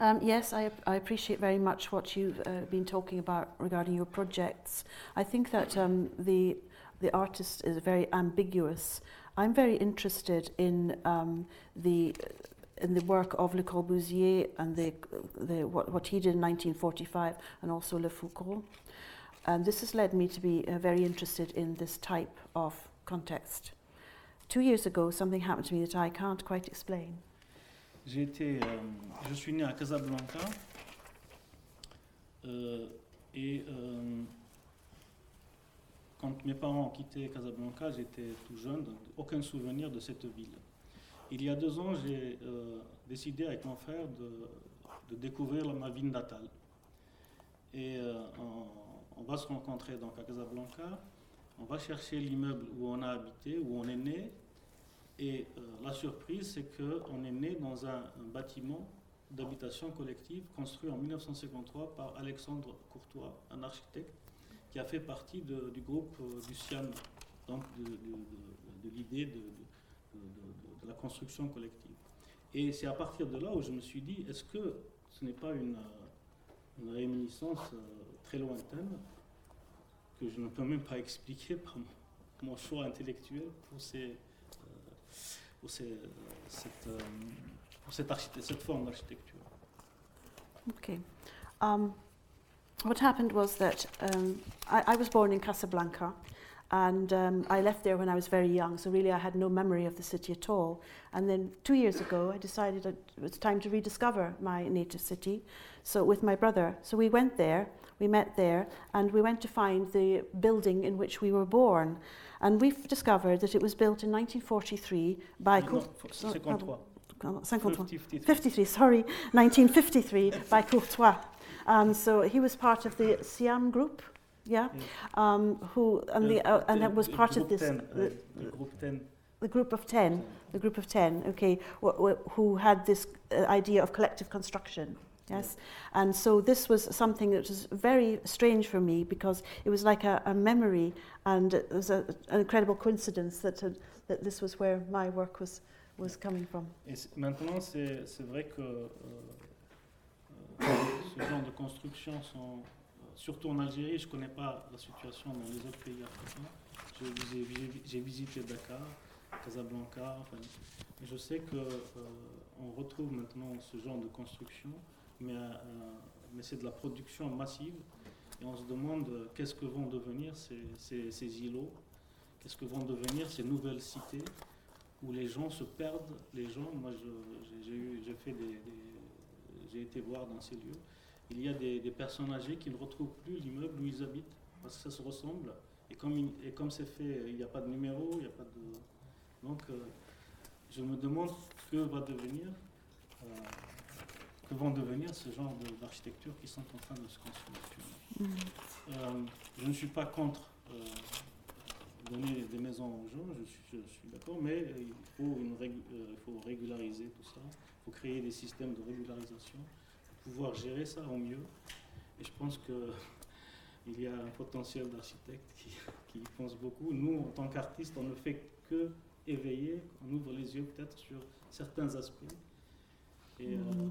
um, yes, I, I appreciate very much what you've uh, been talking about regarding your projects. I think that um, the, the artist is very ambiguous. I'm very interested in um, the in the work of Le Corbusier and the the what, what he did in nineteen forty-five, and also Le Foucault, and this has led me to be uh, very interested in this type of context. Two years ago, something happened to me that I can't quite explain. J'ai été, euh, je suis né à Casablanca, euh, et euh, quand mes parents ont quitté Casablanca, j'étais tout jeune, donc aucun souvenir de cette ville. Il y a deux ans, j'ai euh, décidé avec mon frère de, de découvrir ma ville natale. Et euh, on, on va se rencontrer donc à Casablanca, on va chercher l'immeuble où on a habité, où on est né. Et euh, la surprise, c'est qu'on est né dans un, un bâtiment d'habitation collective construit en mille neuf cent cinquante-trois par Alexandre Courtois, un architecte qui a fait partie de, du groupe euh, du SIAM, donc de, de, de, de l'idée de, de, de, de la construction collective. Et c'est à partir de là où je me suis dit, est-ce que ce n'est pas une, une réminiscence très lointaine que je ne peux même pas expliquer par mon choix intellectuel pour, ces, pour, ces, cette, pour cette, architect- cette forme d'architecture. Okay. Um, what happened was that um, I, I was born in Casablanca, and um, I left there when I was very young, so really I had no memory of the city at all. And then two years ago I decided it was time to rediscover my native city, so with my brother. So we went there, we met there, and we went to find the building in which we were born. And we've discovered that it was built in nineteen forty-three by... No, no, fifty-three, sorry, nineteen fifty-three by Courtois. Um, so he was part of the Siam group, yeah, um, who and the uh, and that was part of this the, the group of ten, the group of ten, okay, wh- wh- who had this uh, idea of collective construction. Yes, and so this was something that was very strange for me because it was like a, a memory, and it was a, an incredible coincidence that uh, that this was where my work was. Was coming from. Et c'est, maintenant, c'est, c'est vrai que euh, euh, ce genre de construction sont, euh, surtout en Algérie, je ne connais pas la situation dans les autres pays africains. Je, j'ai, j'ai, j'ai visité Dakar, Casablanca, enfin, et je sais qu'on euh, retrouve maintenant ce genre de construction, mais, euh, mais c'est de la production massive, et on se demande euh, qu'est-ce que vont devenir ces, ces, ces îlots, qu'est-ce que vont devenir ces nouvelles cités, où les gens se perdent, les gens, moi je, j'ai, eu, j'ai, fait des, des, j'ai été voir dans ces lieux, il y a des, des personnes âgées qui ne retrouvent plus l'immeuble où ils habitent, parce que ça se ressemble, et comme, il, et comme c'est fait, il n'y a pas de numéro, il n'y a pas de... Donc euh, je me demande que va devenir, euh, que vont devenir ce genre de, d'architecture qui sont en train de se construire. Mm-hmm. Euh, je ne suis pas contre... Euh, donner des maisons aux gens, je suis, je, je suis d'accord, mais il faut, une régu- euh, il faut régulariser tout ça, il faut créer des systèmes de régularisation, pouvoir gérer ça au mieux. Et je pense qu'il y a un potentiel d'architectes qui, qui y pense beaucoup. Nous, en tant qu'artistes, on ne fait que éveiller, on ouvre les yeux peut-être sur certains aspects. Et, mm-hmm. euh, voilà.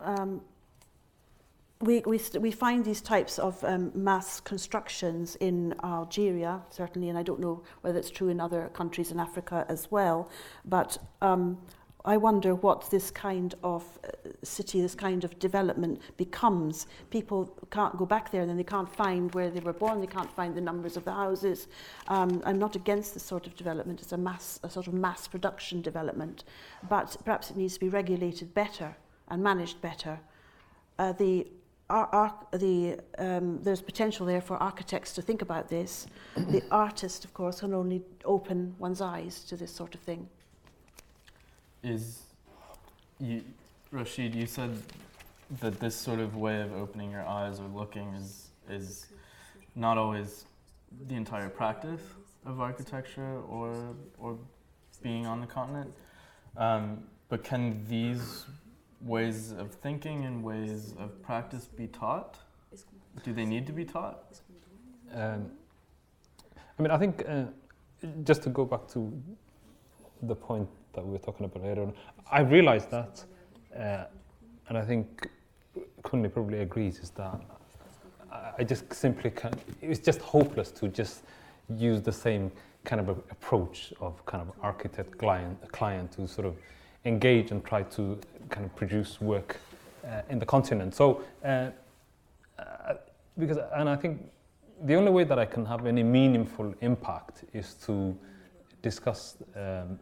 Um, we we, st- we find these types of um, mass constructions in Algeria, certainly, and I don't know whether it's true in other countries in Africa as well, but um, I wonder what this kind of uh, city, this kind of development becomes. People can't go back there, and then they can't find where they were born, they can't find the numbers of the houses. Um, I'm not against this sort of development, it's a mass, a sort of mass production development, but perhaps it needs to be regulated better and managed better. Uh, the, ar- ar- the, um, there's potential there for architects to think about this. The artist, of course, can only open one's eyes to this sort of thing. Is, you, Rashid, you said that this sort of way of opening your eyes or looking is, is not always the entire practice of architecture or, or being on the continent, um, but can these ways of thinking and ways of practice be taught? Do they need to be taught? Um, I mean, I think uh, just to go back to the point that we were talking about earlier, I realised that, uh, and I think Kunle probably agrees, is that I just simply can't. It's just hopeless to just use the same kind of approach of kind of architect client client to sort of engage and try to kind of produce work uh, in the continent. So, uh, uh, because, and I think the only way that I can have any meaningful impact is to discuss um,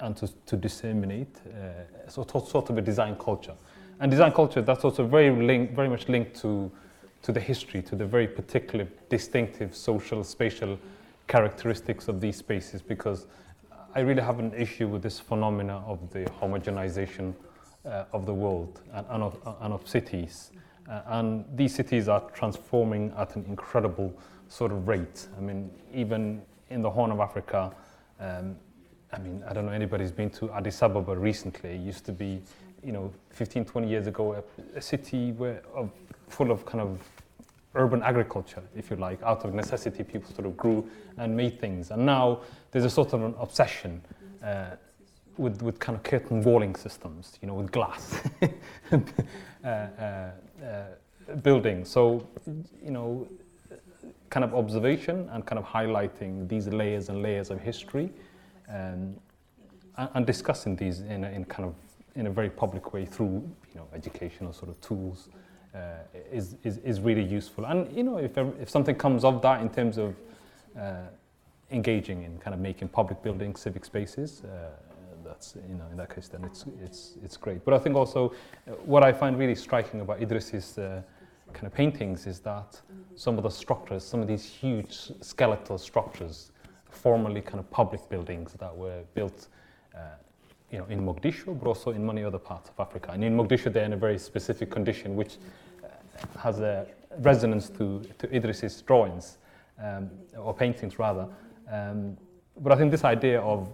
and to, to disseminate uh, sort, of, sort of a design culture. And design culture, that's also very linked, very much linked to to the history, to the very particular, distinctive social, spatial characteristics of these spaces, because I really have an issue with this phenomena of the homogenization uh, of the world and, and, of, and of cities. Uh, and these cities are transforming at an incredible sort of rate. I mean, even in the Horn of Africa, um, I mean, I don't know anybody's been to Addis Ababa recently. It used to be you know, fifteen, twenty years ago, a, a city where of, full of kind of urban agriculture, if you like. Out of necessity, people sort of grew and made things. And now there's a sort of an obsession uh, with with kind of curtain walling systems, you know, with glass uh, uh, uh, buildings. So, you know, kind of observation and kind of highlighting these layers and layers of history, and, and discussing these in a, in kind of in a very public way through, you know, educational sort of tools. Uh, is, is is really useful, and you know, if if something comes of that in terms of uh, engaging in kind of making public buildings civic spaces, uh, that's, you know, in that case then it's it's it's great. But I think also uh, what I find really striking about Idriss's uh, kind of paintings is that some of the structures, some of these huge skeletal structures, formerly kind of public buildings that were built, Uh, you know, in Mogadishu, but also in many other parts of Africa. And in Mogadishu, they're in a very specific condition, which uh, has a resonance to, to Idriss's drawings, um, or paintings rather. Um, but I think this idea of,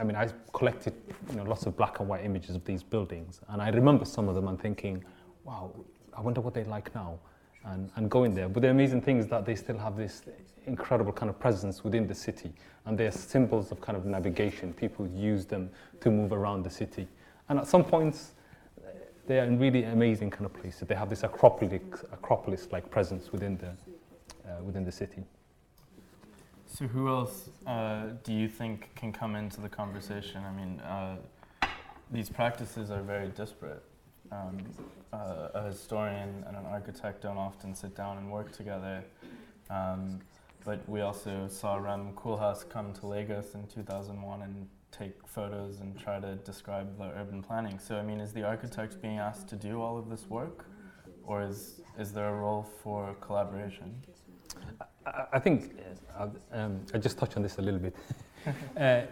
I mean, I collected, you know, lots of black and white images of these buildings, and I remember some of them and thinking, wow, I wonder what they're like now, and, and going there. But the amazing thing is that they still have this incredible kind of presence within the city, and they're symbols of kind of navigation. People use them to move around the city, and at some points they are in really amazing kind of places. They have this acropolis, acropolis-like presence within the uh, within the city. So who else uh, do you think can come into the conversation? I mean, uh, these practices are very disparate. Um, uh, a historian and an architect don't often sit down and work together. Um, But we also saw Ram Koolhaas come to Lagos in two thousand one and take photos and try to describe the urban planning. So, I mean, is the architect being asked to do all of this work, or is is there a role for collaboration? I, I think uh, um, I just touched on this a little bit. uh,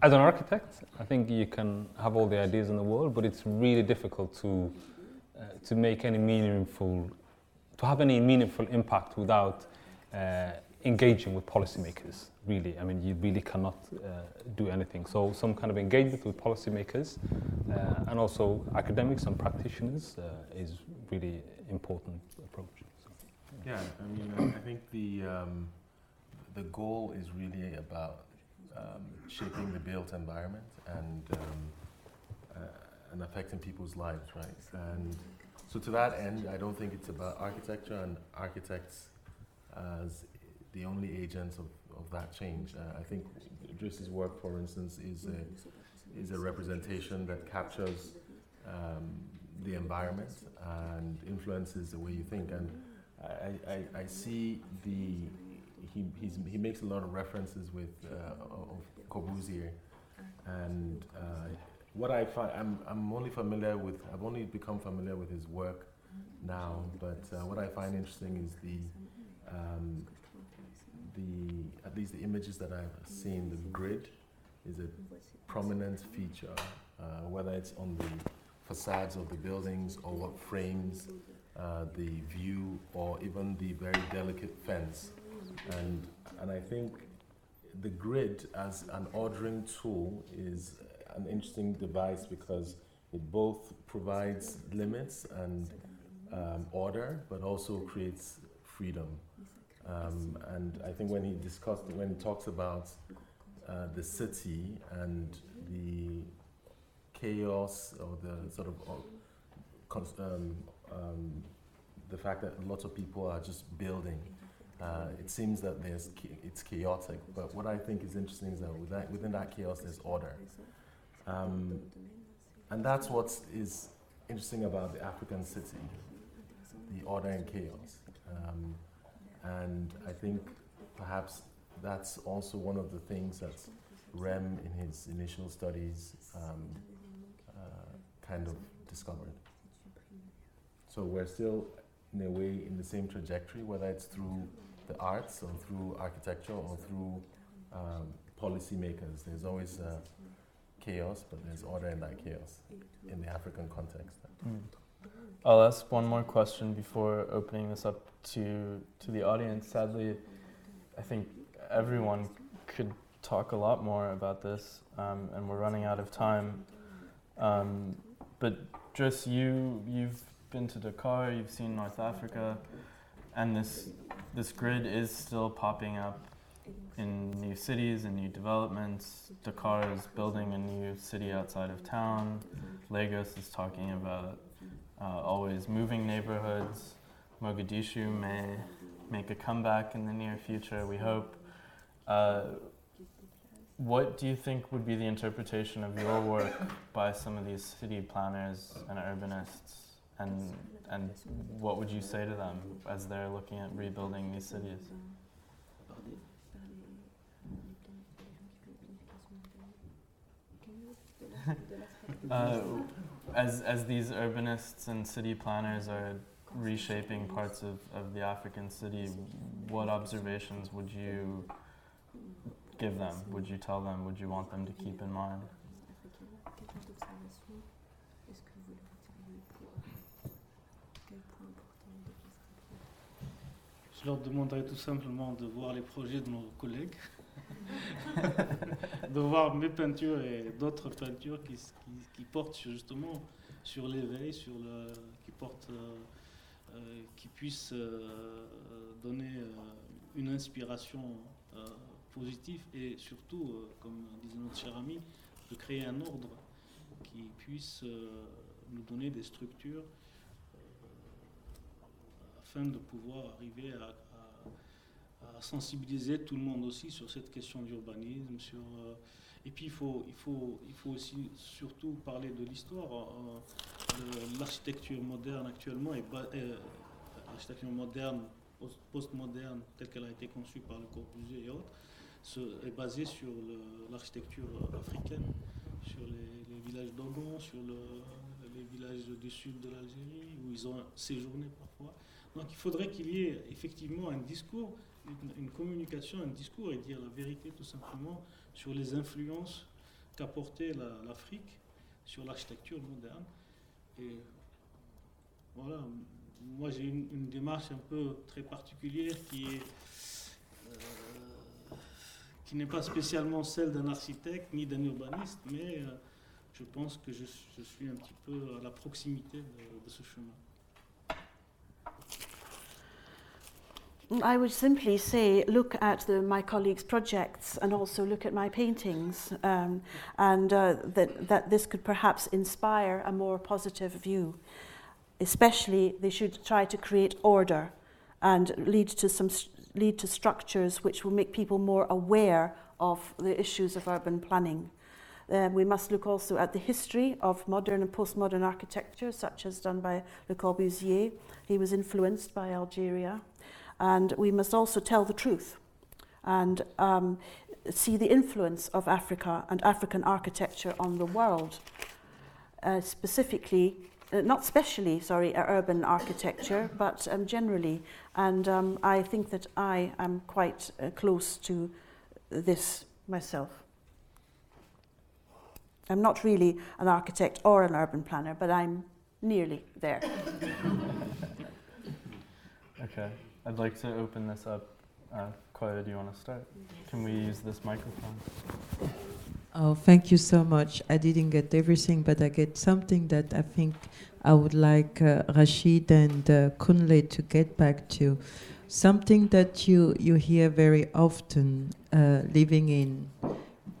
as an architect, I think you can have all the ideas in the world, but it's really difficult to uh, to make any meaningful, to have any meaningful impact without Uh, engaging with policymakers, really. I mean, you really cannot uh, do anything. So some kind of engagement with policymakers uh, and also academics and practitioners uh, is really important approach. So, yeah. yeah, I mean, I think the um, the goal is really about um, shaping the built environment and um, uh, and affecting people's lives, right? And so to that end, I don't think it's about architecture and architects as the only agents of, of that change. Uh, I think Driss's work, for instance, is a, is a representation that captures um, the environment and influences the way you think. And I, I, I see the, he, he's, he makes a lot of references with uh, of Corbusier. And uh, what I find, I'm, I'm only familiar with, I've only become familiar with his work now, but uh, what I find interesting is the, Um, the at least the images that I've seen, the grid is a prominent feature, uh, whether it's on the facades of the buildings or what frames uh, the view, or even the very delicate fence. And and I think the grid as an ordering tool is an interesting device, because it both provides limits and um, order, but also creates freedom. Um, and I think when he discussed, when he talks about uh, the city and the chaos, or the sort of uh, um, um, the fact that lots of people are just building, uh, it seems that there's cha- it's chaotic. But what I think is interesting is that within that, within that chaos, there's order, um, and that's what is interesting about the African city: the order and chaos. Um, And I think perhaps that's also one of the things that Rem, in his initial studies, um, uh, kind of discovered. So we're still, in a way, in the same trajectory, whether it's through the arts or through architecture or through um, policymakers. There's always uh, chaos, but there's order in that chaos in the African context. Mm. I'll ask one more question before opening this up to to the audience. Sadly, I think everyone could talk a lot more about this, um, and we're running out of time. Um, But Driss, you you've been to Dakar, you've seen North Africa, and this this grid is still popping up in new cities and new developments. Dakar is building a new city outside of town. Lagos is talking about uh, always moving neighborhoods. Mogadishu may make a comeback in the near future, we hope. Uh, what do you think would be the interpretation of your work by some of these city planners and urbanists? And, and what would you say to them as they're looking at rebuilding these cities? uh, as as these urbanists and city planners are reshaping parts of, of the African city, what observations would you give them? Would you tell them? Would you want them to keep in mind? Je leur demanderai tout simplement de voir les projets de nos collègues, de voir mes peintures et d'autres peintures qui, qui, qui portent justement sur l'éveil, sur le, qui portent, euh, euh, qui puissent euh, donner euh, une inspiration euh, positive et surtout, euh, comme disait notre cher ami, de créer un ordre qui puisse euh, nous donner des structures afin de pouvoir arriver à, à, à sensibiliser tout le monde aussi sur cette question d'urbanisme. Sur, euh, et puis il faut, il, faut, il faut aussi surtout parler de l'histoire. Euh, de l'architecture moderne actuellement, est euh, l'architecture moderne, post-moderne, telle qu'elle a été conçue par le Corbusier et autres, se, est basée sur le, l'architecture africaine, sur les, les villages d'Ogon, sur le, les villages du sud de l'Algérie, où ils ont séjourné parfois. Donc il faudrait qu'il y ait effectivement un discours, une, une communication, un discours et dire la vérité tout simplement sur les influences qu'apportait la, l'Afrique sur l'architecture moderne. Et voilà, moi j'ai une, une démarche un peu très particulière qui est, euh, qui n'est pas spécialement celle d'un architecte ni d'un urbaniste, mais euh, je pense que je, je suis un petit peu à la proximité de, de ce chemin. I would simply say, look at the, my colleagues' projects and also look at my paintings, um, and uh, that, that this could perhaps inspire a more positive view. Especially, they should try to create order and lead to some lead to structures which will make people more aware of the issues of urban planning. Uh, we must look also at the history of modern and postmodern architecture, such as done by Le Corbusier. He was influenced by Algeria. And we must also tell the truth and um, see the influence of Africa and African architecture on the world, uh, specifically, uh, not specially, sorry, uh, urban architecture, but um, generally. And um, I think that I am quite uh, close to this myself. I'm not really an architect or an urban planner, but I'm nearly there. Okay. I'd like to open this up. Uh, Koya, do you want to start? Can we use this microphone? Oh, thank you so much. I didn't get everything, but I get something that I think I would like uh, Rashid and uh, Kunle to get back to. Something that you, you hear very often uh, living in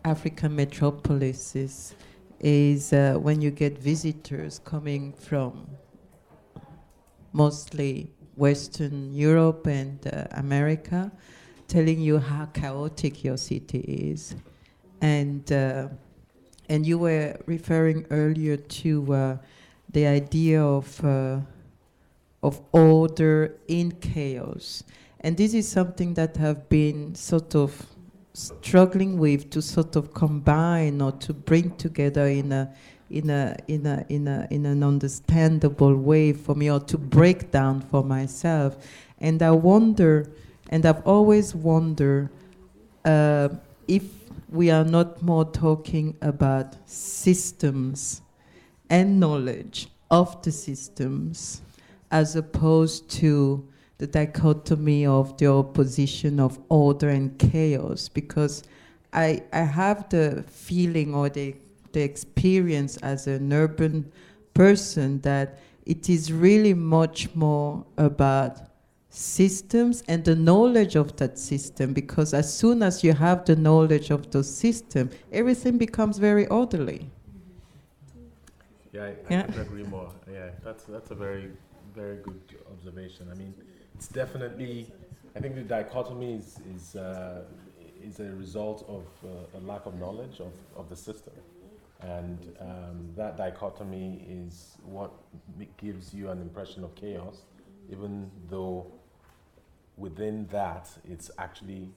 African metropolises is uh, when you get visitors coming from mostly Western Europe and uh, America, telling you how chaotic your city is. And uh, and you were referring earlier to uh, the idea of uh, of order in chaos. And this is something that I've been sort of struggling with, to sort of combine or to bring together in a in a in a in a in an understandable way for me, or to break down for myself. And I wonder, and I've always wondered uh, if we are not more talking about systems and knowledge of the systems, as opposed to the dichotomy of the opposition of order and chaos. Because I I have the feeling or the the experience as an urban person that it is really much more about systems and the knowledge of that system, because as soon as you have the knowledge of those systems, everything becomes very orderly. Yeah, I, yeah. I couldn't agree more. Yeah, that's that's a very, very good observation. I mean, it's definitely, I think the dichotomy is is uh, is a result of uh, a lack of knowledge of, of the system. And um, that dichotomy is what gives you an impression of chaos, even though within that, it's actually,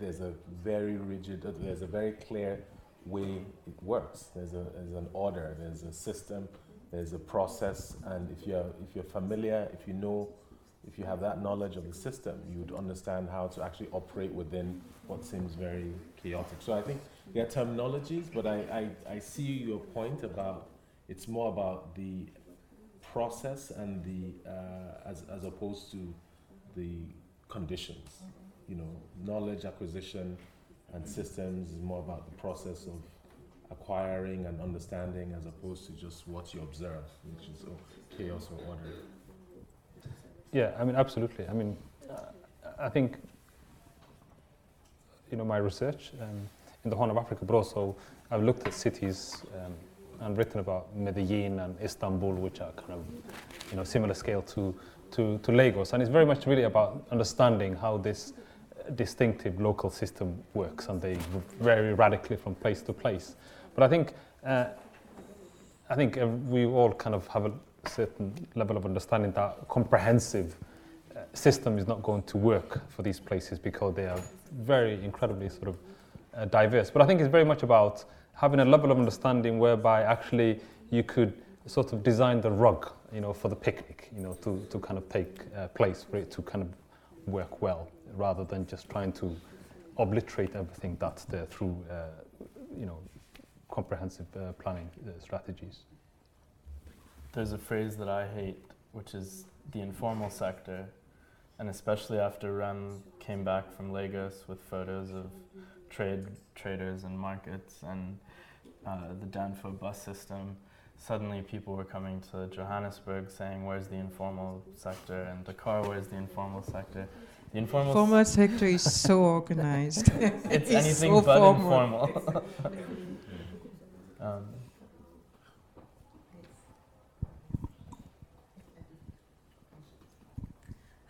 there's a very rigid, uh, there's a very clear way it works. There's a there's an order, there's a system, there's a process, and if you're if you're familiar, if you know, if you have that knowledge of the system, you would understand how to actually operate within what seems very chaotic. So I think there are terminologies, but I, I, I see your point about it's more about the process and the uh, as as opposed to the conditions. You know, knowledge acquisition and systems is more about the process of acquiring and understanding as opposed to just what you observe, which is chaos or order. Yeah, I mean, absolutely. I mean, I think, you know, my research um, in the Horn of Africa, but also I've looked at cities um, and written about Medellin and Istanbul, which are kind of, you know, similar scale to, to, to Lagos. And it's very much really about understanding how this distinctive local system works, and they vary radically from place to place. But I think uh, I think uh, we all kind of have a certain level of understanding that comprehensive uh, system is not going to work for these places because they are very incredibly sort of uh, diverse. But I think it's very much about having a level of understanding whereby actually you could sort of design the rug, you know, for the picnic, you know, to, to kind of take uh, place for it to kind of work well, rather than just trying to obliterate everything that's there through, uh, you know, comprehensive uh, planning uh, strategies. There's a phrase that I hate, which is the informal sector, and especially after Rem came back from Lagos with photos of trade traders and markets and uh, the Danfo bus system, suddenly people were coming to Johannesburg saying, where's the informal sector? And Dakar, where's the informal sector? The informal formal s- sector is so organized. It's, it's anything so but formal. Informal. um.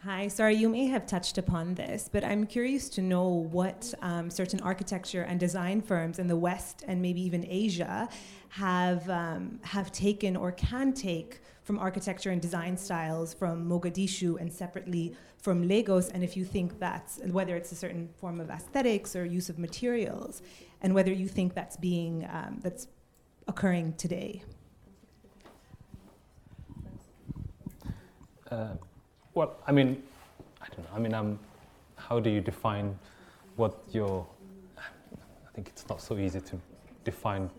Hi, sorry, you may have touched upon this, but I'm curious to know what um, certain architecture and design firms in the West and maybe even Asia have um, have taken or can take from architecture and design styles from Mogadishu and separately from Lagos, and if you think that's, whether it's a certain form of aesthetics or use of materials, and whether you think that's being, um, that's occurring today. Uh, well, I mean, I don't know, I mean, um, how do you define what your, I think it's not so easy to define.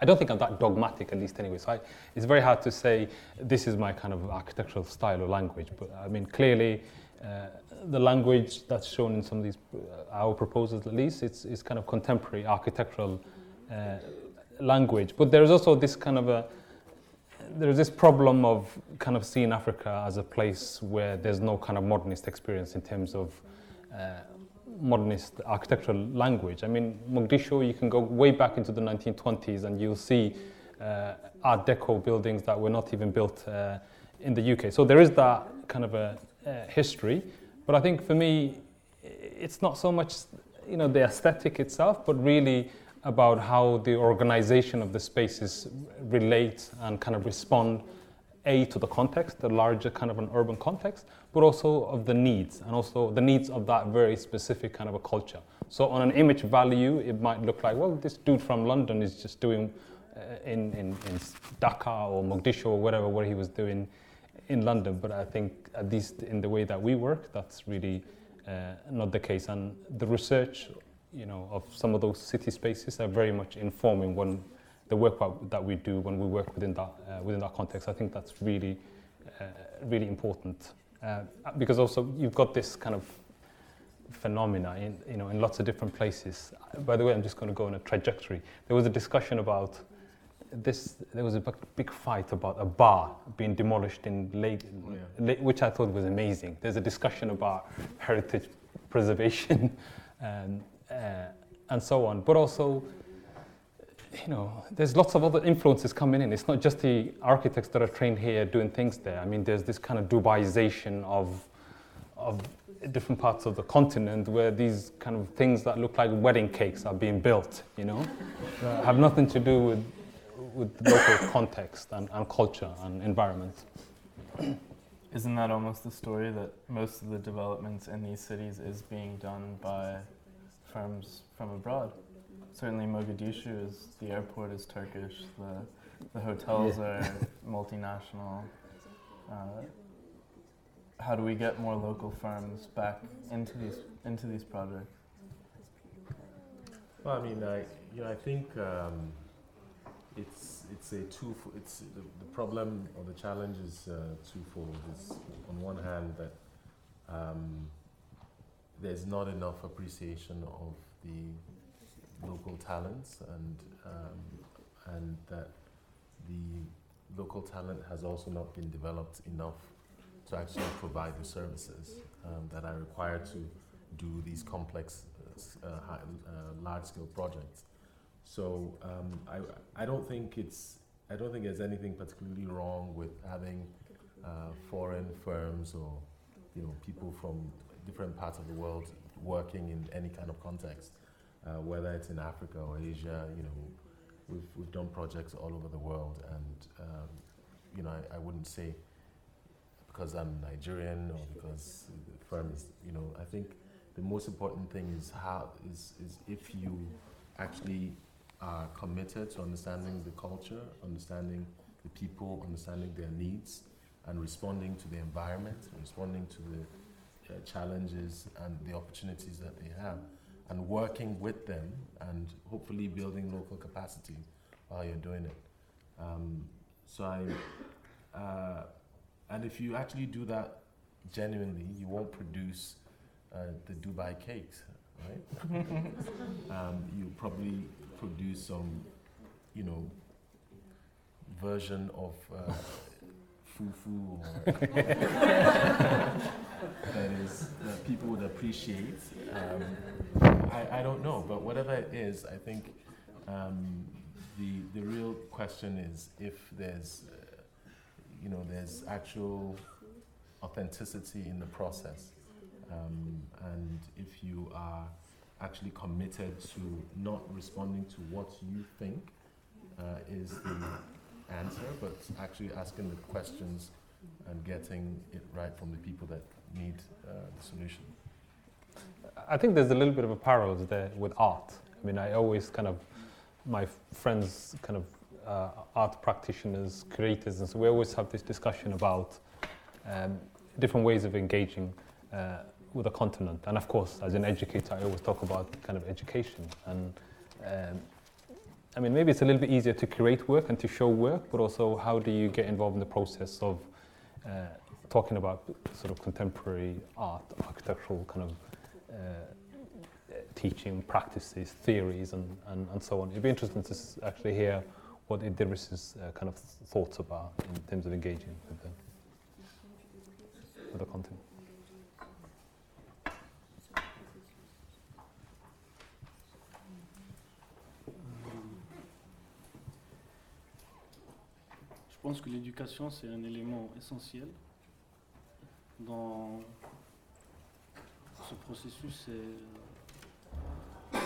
I don't think I'm that dogmatic, at least anyway, so I, it's very hard to say this is my kind of architectural style or language, but I mean, clearly uh, the language that's shown in some of these, uh, our proposals at least, it's, it's kind of contemporary architectural uh, language. But there's also this kind of a, there's this problem of kind of seeing Africa as a place where there's no kind of modernist experience in terms of uh, modernist architectural language. I mean, Mogadishu, you can go way back into the nineteen twenties and you'll see uh, Art Deco buildings that were not even built uh, in the U K. So there is that kind of a uh, history, but I think for me, it's not so much, you know, the aesthetic itself, but really about how the organization of the spaces relate and kind of respond, A, to the context, the larger kind of an urban context, but also of the needs, and also the needs of that very specific kind of a culture. So on an image value, it might look like, well, this dude from London is just doing uh, in, in, in Dakar or Mogadishu or whatever, what he was doing in London. But I think, at least in the way that we work, that's really uh, not the case. And the research, you know, of some of those city spaces are very much informing one the work that we do when we work within that uh, within that context. I think that's really, uh, really important uh, because also you've got this kind of phenomena in, you know, in lots of different places. By the way, I'm just going to go on a trajectory. There was a discussion about this, there was a big fight about a bar being demolished in late, oh, yeah. late which I thought was amazing. There's a discussion about heritage preservation and, uh, and so on, but also, you know, there's lots of other influences coming in. It's not just the architects that are trained here doing things there. I mean, there's this kind of Dubaization of of different parts of the continent where these kind of things that look like wedding cakes are being built, you know, right. have nothing to do with with local context and, and culture and environment. Isn't that almost the story that most of the developments in these cities is being done by firms from abroad? Certainly Mogadishu is, the airport is Turkish, the, the hotels yeah. are multinational. Uh, how do we get more local firms back into these into these projects? Well, I mean, I, you know, I think um, it's it's a two. It's the, the problem or the challenge is uh, twofold. It's on one hand that um, there's not enough appreciation of the local talents, and um, and that the local talent has also not been developed enough to actually provide the services um, that are required to do these complex, uh, uh, uh, large-scale projects. So um, I I don't think it's I don't think there's anything particularly wrong with having uh, foreign firms or you know people from different parts of the world working in any kind of context. Uh, whether it's in Africa or Asia, you know, we've we've done projects all over the world, and um, you know, I, I wouldn't say because I'm Nigerian or because the firm is, you know, I think the most important thing is how is is if you actually are committed to understanding the culture, understanding the people, understanding their needs, and responding to the environment, responding to the uh, challenges and the opportunities that they have, and working with them and hopefully building local capacity while you're doing it. Um, so I, uh, and if you actually do that genuinely, you won't produce uh, the Dubai cakes, right? um, you'll probably produce some, you know, version of uh, fufu or that is that people would appreciate. Um, I, I don't know, but whatever it is, I think um, the the real question is if there's, uh, you know, there's actual authenticity in the process, um, and if you are actually committed to not responding to what you think uh, is the answer, but actually asking the questions and getting it right from the people that need uh, the solution. I think there's a little bit of a parallel there with art. I mean, I always kind of, my friends, kind of uh, art practitioners, creators, and so we always have this discussion about um, different ways of engaging uh, with a continent. And of course, as an educator, I always talk about kind of education. And um, I mean, maybe it's a little bit easier to create work and to show work, but also how do you get involved in the process of Uh, talking about sort of contemporary art, architectural kind of uh, teaching, practices, theories, and, and, and so on. It'd be interesting to s- actually hear what Idris's uh, kind of thoughts about in terms of engaging with the, with the content. Je pense que l'éducation, c'est un élément essentiel dans ce processus. Et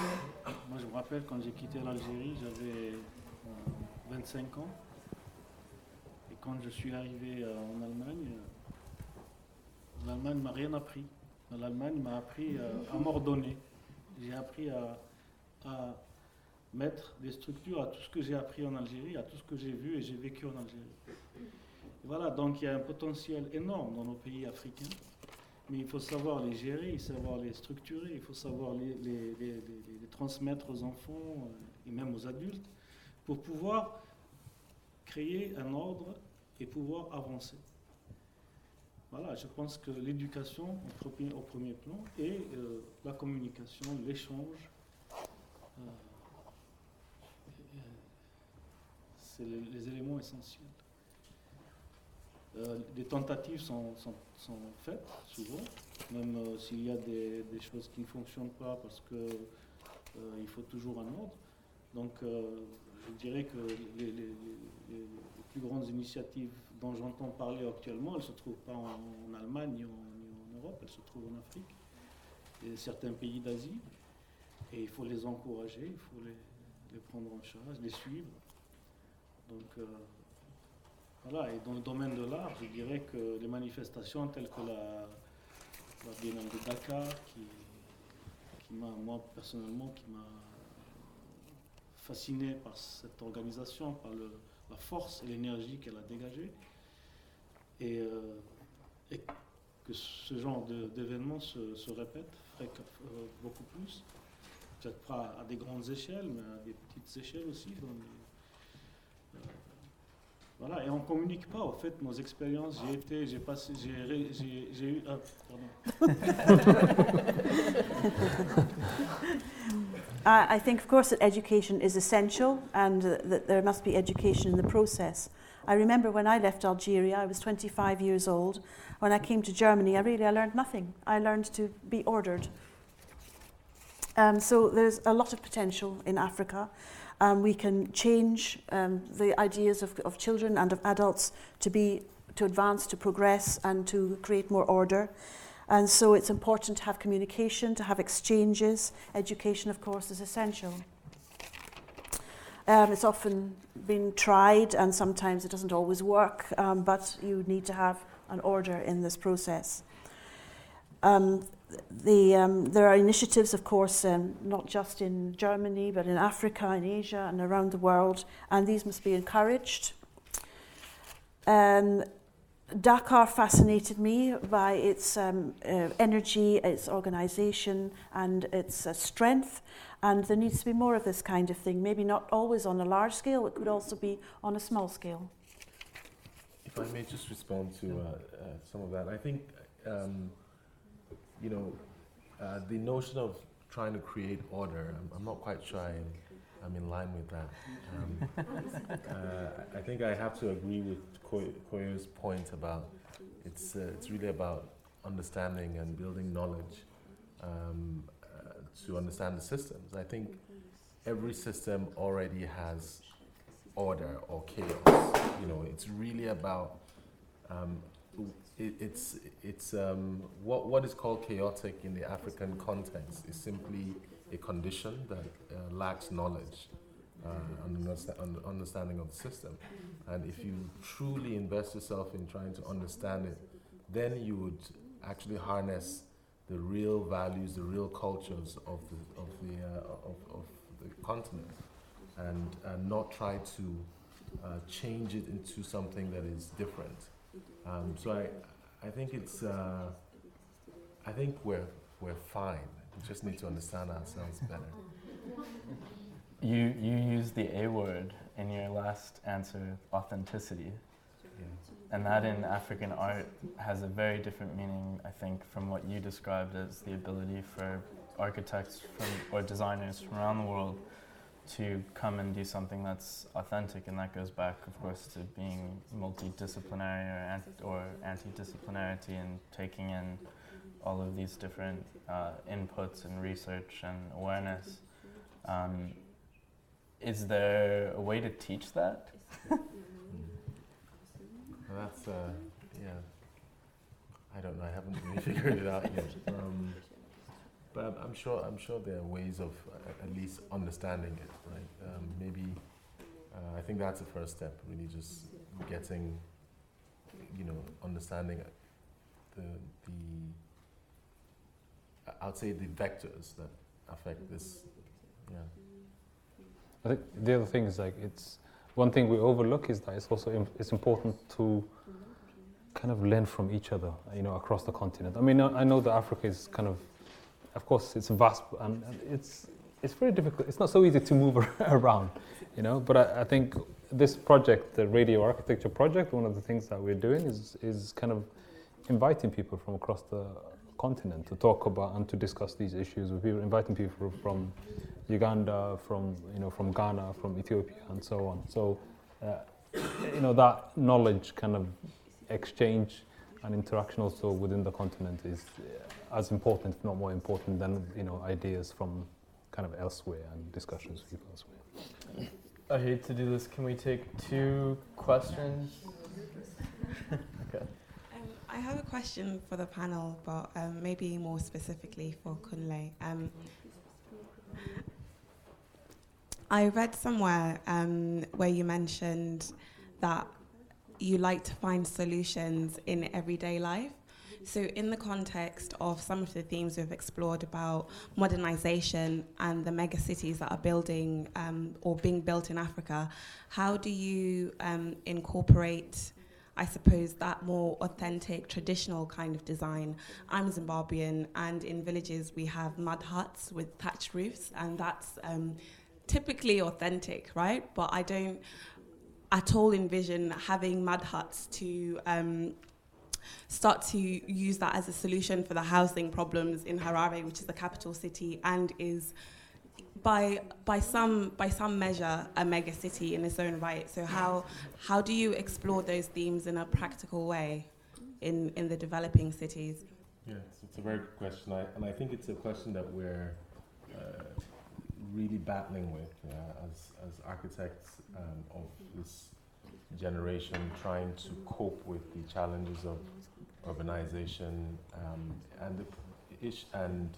moi, je me rappelle quand j'ai quitté l'Algérie, j'avais vingt-cinq ans. Et quand je suis arrivé en Allemagne, l'Allemagne ne m'a rien appris. L'Allemagne m'a appris à m'ordonner. J'ai appris à, à mettre des structures à tout ce que j'ai appris en Algérie, à tout ce que j'ai vu et j'ai vécu en Algérie. Et voilà, donc il y a un potentiel énorme dans nos pays africains, mais il faut savoir les gérer, il faut savoir les structurer, il faut savoir les, les, les, les, les transmettre aux enfants et même aux adultes pour pouvoir créer un ordre et pouvoir avancer. Voilà, je pense que l'éducation au premier, au premier plan et euh, la communication, l'échange, euh, c'est les, les éléments essentiels. Euh, des tentatives sont, sont, sont faites souvent, même euh, s'il y a des, des choses qui ne fonctionnent pas parce que euh, il faut toujours un ordre. Donc euh, je dirais que les, les, les, les plus grandes initiatives dont j'entends parler actuellement, elles ne se trouvent pas en, en Allemagne ni en, ni en Europe, elles se trouvent en Afrique et certains pays d'Asie. Et il faut les encourager, il faut les, les prendre en charge, les suivre. Donc euh, voilà, et dans le domaine de l'art, je dirais que les manifestations telles que la, la Biennale de Dakar, qui, qui m'a, moi personnellement, qui m'a fasciné par cette organisation, par le, la force et l'énergie qu'elle a dégagée, et, euh, et que ce genre de, d'événements se, se répète euh, beaucoup plus, peut-être pas à des grandes échelles, mais à des petites échelles aussi. Donc, euh, Voilà, et on ne communique pas, en fait, nos expériences. J'ai été, j'ai passé, j'ai, ré, j'ai, j'ai eu... Ah, pardon. uh, I think, of course, that education is essential and uh, that there must be education in the process. I remember when I left Algeria, I was twenty-five years old. When I came to Germany, I really I learned nothing. I learned to be ordered. Um, so there's a lot of potential in Africa. Um, we can change um, the ideas of, of children and of adults to be, to advance, to progress and to create more order. And so it's important to have communication, to have exchanges. Education, of course, is essential. Um, it's often been tried and sometimes it doesn't always work, um, but you need to have an order in this process. Um, The, um, there are initiatives, of course, um, not just in Germany, but in Africa, in Asia, and around the world, and these must be encouraged. Um, Dakar fascinated me by its um, uh, energy, its organisation, and its uh, strength, and there needs to be more of this kind of thing, maybe not always on a large scale, it could also be on a small scale. If I may just respond to uh, uh, some of that, I think... Um, You know, uh, the notion of trying to create order, I'm, I'm not quite sure I'm, I'm in line with that. Um, uh, I think I have to agree with Koyo's point about it's uh, it's really about understanding and building knowledge um, uh, to understand the systems. I think every system already has order or chaos. You know, it's really about... Um, It, it's it's um, what what is called chaotic in the African context is simply a condition that uh, lacks knowledge uh, and understa- understanding of the system. And if you truly invest yourself in trying to understand it, then you would actually harness the real values, the real cultures of the of the uh, of, of the continent, and uh, not try to uh, change it into something that is different. Um, so I, I think it's, uh, I think we're we're fine. We just need to understand ourselves better. You you used the A word in your last answer, authenticity, yeah. And that in African art has a very different meaning, I think, from what you described as the ability for architects from, or designers from around the world to come and do something that's authentic, and that goes back, of course, to being multidisciplinary or, anti- or anti-disciplinarity and taking in all of these different uh, inputs and research and awareness. Um, is there a way to teach that? mm. well, that's, uh, yeah, I don't know, I haven't really figured it out yet. Um, But I'm sure I'm sure there are ways of uh, at least understanding it, right? Um, maybe uh, I think that's the first step, really just getting, you know, understanding the the I'd say the vectors that affect this. Yeah. I think the other thing is like it's one thing we overlook is that it's also imp- it's important to kind of learn from each other, you know, across the continent. I mean, I, I know that Africa is kind of Of course, it's vast, and it's it's very difficult. It's not so easy to move around, you know. But I, I think this project, the Radio Architecture Project, one of the things that we're doing is is kind of inviting people from across the continent to talk about and to discuss these issues. We're inviting people from Uganda, from you know, from Ghana, from Ethiopia, and so on. So uh, you know, that knowledge kind of exchange and interaction also within the continent is as important, if not more important, than, you know, ideas from kind of elsewhere and discussions with people elsewhere. I hate to do this. Can we take two questions? Okay. Um, I have a question for the panel, but um, maybe more specifically for Kunle. Um, I read somewhere um, where you mentioned that you like to find solutions in everyday life. So in the context of some of the themes we've explored about modernization and the mega cities that are building um, or being built in Africa, how do you um, incorporate, I suppose, that more authentic, traditional kind of design? I'm Zimbabwean, and in villages we have mud huts with thatched roofs, and that's um, typically authentic, right? But I don't at all envision having mud huts to um, start to use that as a solution for the housing problems in Harare, which is the capital city and is by by some by some measure a mega city in its own right. So how how do you explore those themes in a practical way in, in the developing cities? Yes, it's a very good question, I, and I think it's a question that we're uh, really battling with yeah, as as architects um, of this generation, trying to cope with the challenges of urbanization um, and the ish and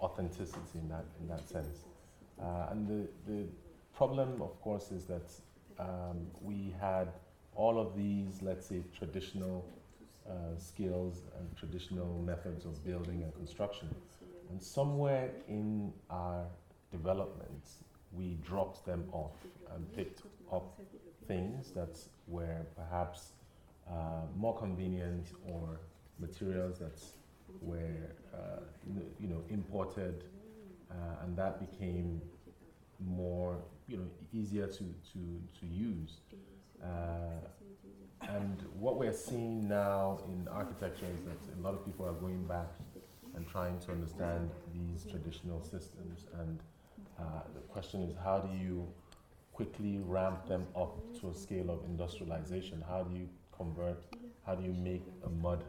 authenticity in that in that sense. Uh, and the the problem, of course, is that um, we had all of these, let's say, traditional uh, skills and traditional methods of building and construction, and somewhere in our developments, we dropped them off and picked up things that were perhaps uh, more convenient, or materials that were, uh, n- you know, imported, uh, and that became more, you know, easier to to to use. Uh, and what we're seeing now in architecture is that a lot of people are going back and trying to understand these traditional systems and. Uh, the question is, how do you quickly ramp them up to a scale of industrialization? How do you convert, how do you make a mud,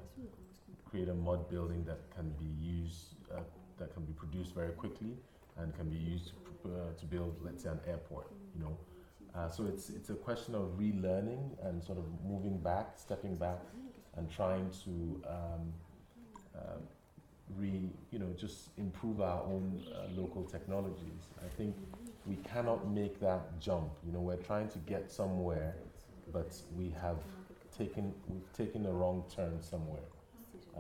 create a mud building that can be used, uh, that can be produced very quickly and can be used to, uh, to build, let's say, an airport, you know? Uh, so it's it's a question of relearning and sort of moving back, stepping back and trying to um, um, Re, you know, just improve our own uh, local technologies. I think we cannot make that jump. You know, we're trying to get somewhere, but we have taken we've taken a wrong turn somewhere. Uh,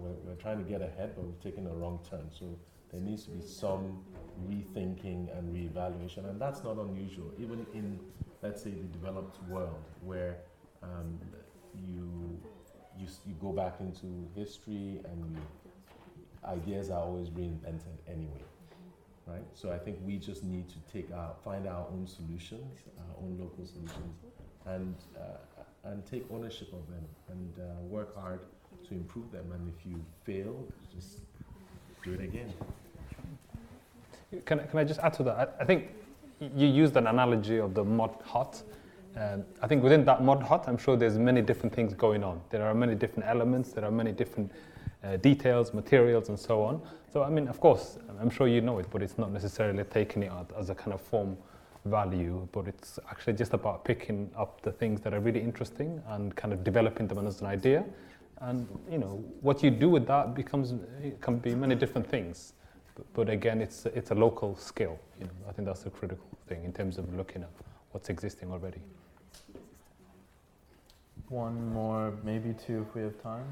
we're, we're trying to get ahead, but we've taken a wrong turn. So there needs to be some rethinking and reevaluation, and that's not unusual, even in, let's say, the developed world, where um, you, you you go back into history and you. Ideas are always reinvented anyway, right? So I think we just need to take our, find our own solutions, our own local solutions, and uh, and take ownership of them and uh, work hard to improve them. And if you fail, just do it again. Can I, can I just add to that? I, I think you used an analogy of the mud hut. Um, I think within that mud hut, I'm sure there's many different things going on. There are many different elements. There are many different. Uh, details, materials, and so on. So, I mean, of course, I'm sure you know it, but it's not necessarily taking it as a kind of form value, but it's actually just about picking up the things that are really interesting and kind of developing them as an idea. And, you know, what you do with that becomes, it can be many different things. But, but again, it's, it's a local skill. You know, I think that's the critical thing in terms of looking at what's existing already. One more, maybe two if we have time.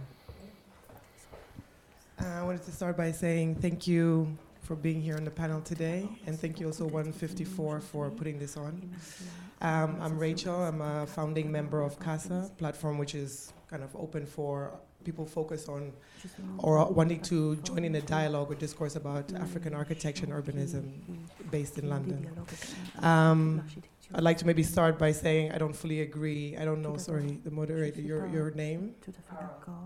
Uh, I wanted to start by saying thank you for being here on the panel today, and thank you also one fifty-four for putting this on. Um, I'm Rachel, I'm a founding member of CASA, platform which is kind of open for people focused on or wanting to join in a dialogue or discourse about African architecture and urbanism based in London. Um, I'd like to maybe start by saying I don't fully agree. I don't know, sorry, the moderator, your your name?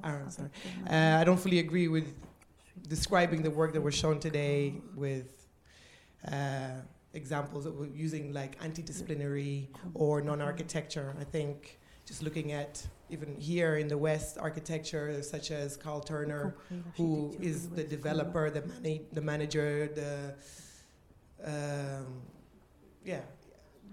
Aaron, sorry. Uh, I don't fully agree with describing the work that was shown today with uh, examples of using like anti-disciplinary or non-architecture. I think just looking at even here in the West architecture, such as Carl Turner, who is the developer, the mani- the manager, the um, yeah,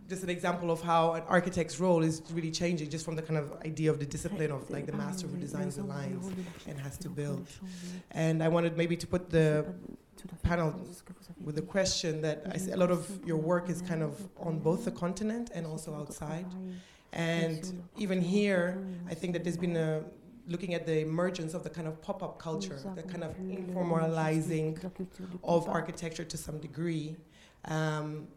just an example of how an architect's role is really changing just from the kind of idea of the discipline of like the master who designs the lines and has to build. And I wanted maybe to put the panel with the question that I see a lot of your work is kind of on both the continent and also outside. And even here, I think that there's been a looking at the emergence of the kind of pop-up culture, the kind of informalizing of architecture to some degree. Um,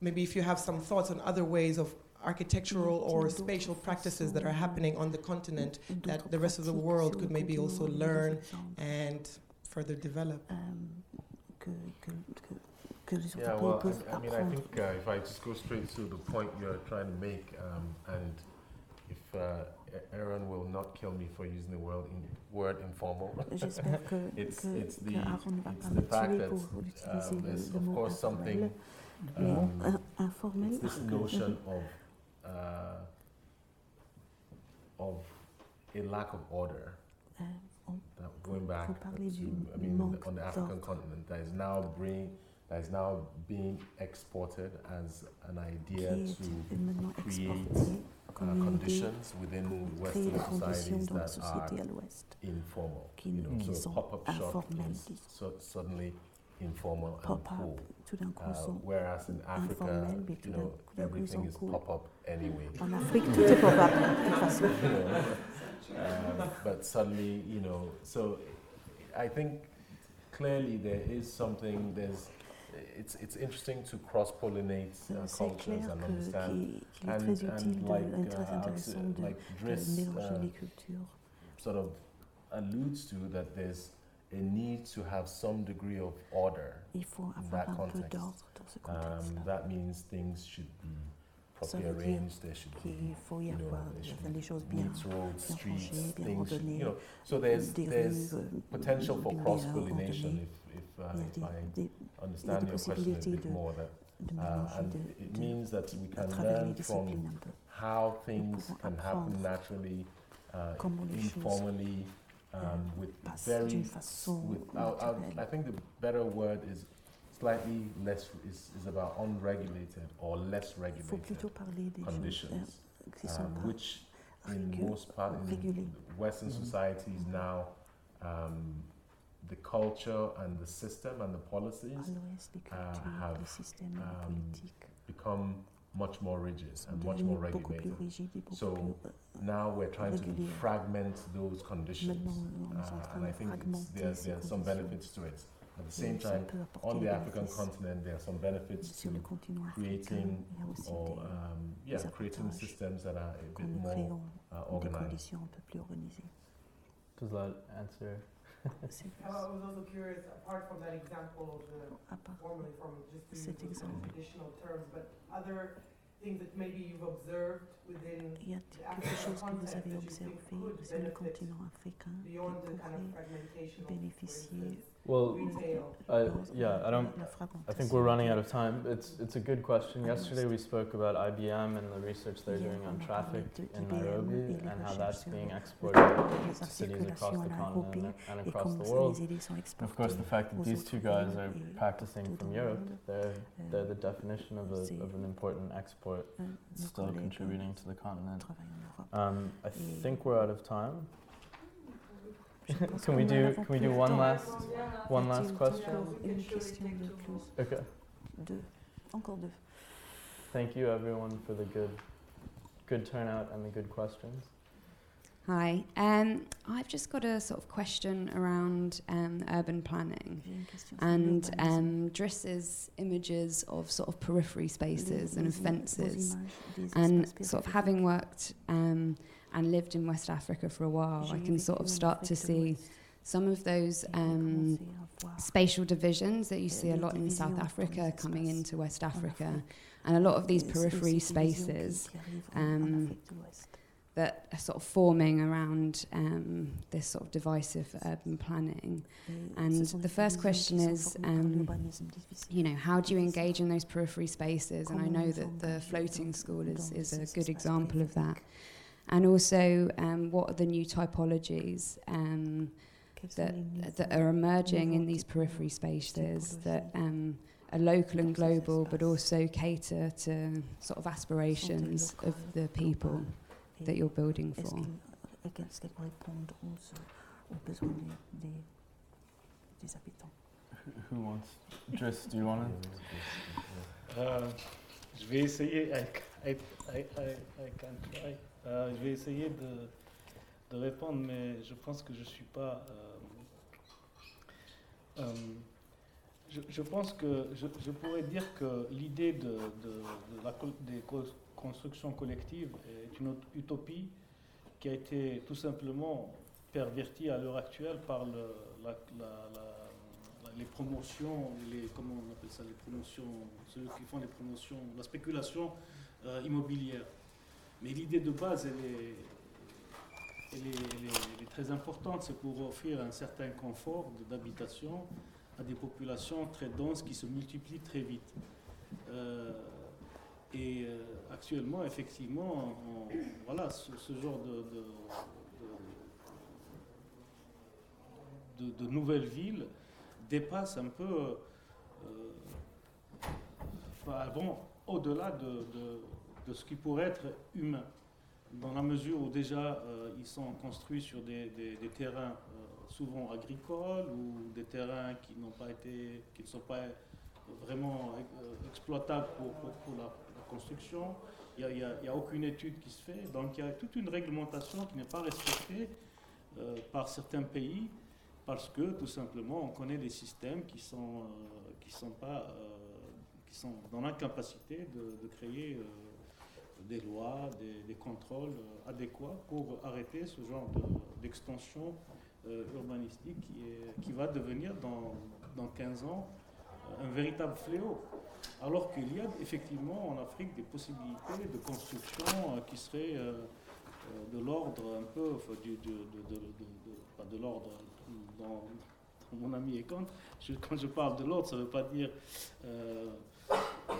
maybe if you have some thoughts on other ways of architectural or spatial practices that are happening on the continent that the rest of the world could maybe also learn and further develop. Yeah, well, I, I mean, I think uh, if I just go straight to the point you're trying to make, um, and if uh, Aaron will not kill me for using the word, in, word informal, it's, it's, the, it's the fact that um, there's, of course, something, um, it's this notion of, uh, of a lack of order. That going back to, I mean, on the African continent, that is now bringing, that is now being exported as an idea to create uh, conditions within Western societies that are informal. You know, so pop-up shop is so suddenly informal and cool, uh, whereas in Africa, you know, everything is pop-up anyway. Um, but suddenly, you know, so I think clearly there is something, there's, it's it's interesting to cross-pollinate uh, cultures and understand, and, and like, uh, like Driss uh, sort of alludes to that there's a need to have some degree of order in that context. Um, that means things should be properly arranged, there should be, you know, neat roads, streets, things, should, you know, so there's, there's potential for cross-pollination, if, if, uh, if I understand your question a bit more, that, uh, and it means that we can learn from how things can happen naturally, uh, informally, um, with very, with, I'll, I'll, I think the better word is slightly less, is, is about unregulated or less regulated conditions, um, which in most parts in Western societies now, um, the culture and the system and the policies uh, have um, become much more rigid and much more regulated. So now we're trying to fragment those conditions, uh, and I think there's there are some benefits to it. At the same time, on the African continent, there are some benefits to creating or um, yeah, creating systems that are a bit more uh, organized. Does that answer? I was also curious, apart from that example of the formally from just the traditional terms, but other things that maybe you've observed within the African continent that you think could benefit beyond the kind of fragmentation of, well, I, yeah, I don't. I think we're running out of time. It's it's a good question. Yesterday we spoke about I B M and the research they're doing on traffic in Nairobi and how that's being exported to cities across the continent and across the world. Of course, the fact that these two guys are practicing from Europe, they're they're the definition of a of an important export, still contributing to the continent. Um, I think we're out of time. Can we do can we do one last one last question? Okay. Thank you everyone for the good good turnout and the good questions. Hi, um, I've just got a sort of question around um, urban planning and um, Driss's images of sort of periphery spaces and of fences, and sort of having worked um, and lived in West Africa for a while, I can sort of start to see some of those um, spatial divisions that you see a lot in South Africa coming into West Africa, and a lot of these periphery spaces um, that are sort of forming around um, this sort of divisive urban planning. And the first question is, um, you know, how do you engage in those periphery spaces? And I know that the floating school is, is a good example of that. And also, um, what are the new typologies um, that, that are emerging in these periphery spaces that um, are local and global, but also cater to sort of aspirations of the people that you're building for? Who wants? Driss, do you want to? Uh, je vais essayer. I, I, I, I can try. Uh, je vais essayer de, de répondre, mais je pense que je suis pas. Um, um, je, je pense que je, je pourrais dire que l'idée de, de, de la co- des causes construction collective est une utopie qui a été tout simplement pervertie à l'heure actuelle par le, la, la, la, les promotions, les, comment on appelle ça, les promotions, ceux qui font les promotions, la spéculation euh, immobilière. Mais l'idée de base, elle est, elle est, elle est, elle est très importante, c'est pour offrir un certain confort d'habitation à des populations très denses qui se multiplient très vite. Euh, Et euh, actuellement, effectivement, on, voilà, ce, ce genre de, de, de, de nouvelles villes dépasse un peu, euh, bah, bon, au-delà de, de, de ce qui pourrait être humain, dans la mesure où déjà euh, ils sont construits sur des, des, des terrains euh, souvent agricoles ou des terrains qui n'ont pas été, qui ne sont pas vraiment euh, exploitable pour, pour, pour la, la construction. Il n'y a, a, a aucune étude qui se fait. Donc il y a toute une réglementation qui n'est pas respectée euh, par certains pays parce que, tout simplement, on connaît des systèmes qui sont, euh, qui sont, pas, euh, qui sont dans l'incapacité de, de créer euh, des lois, des, des contrôles euh, adéquats pour arrêter ce genre de, d'extension euh, urbanistique qui, est, qui va devenir, dans, dans quinze ans, un véritable fléau, alors qu'il y a effectivement en Afrique des possibilités de construction qui seraient de l'ordre un peu, de, de, de, de, de, pas de l'ordre, dans, dans mon ami Ekan, je, quand je parle de l'ordre, ça ne veut pas dire euh, euh,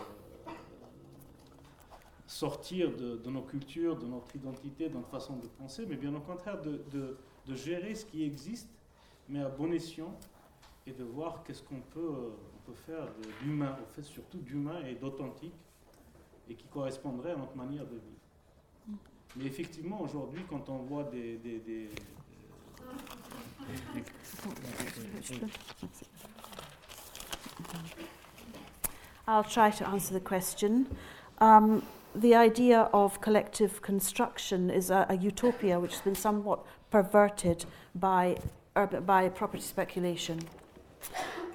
sortir de, de nos cultures, de notre identité, de notre façon de penser, mais bien au contraire de, de, de gérer ce qui existe, mais à bon escient, et de voir qu'est-ce qu'on peut, on peut faire de, d'humain, en fait, surtout d'humain et d'authentique, et qui correspondrait à notre manière de vivre. Mm. Mais effectivement, aujourd'hui, quand on voit des... des, des, des, des I'll try to answer the question. Um, the idea of collective construction is a, a utopia which has been somewhat perverted by by property speculation.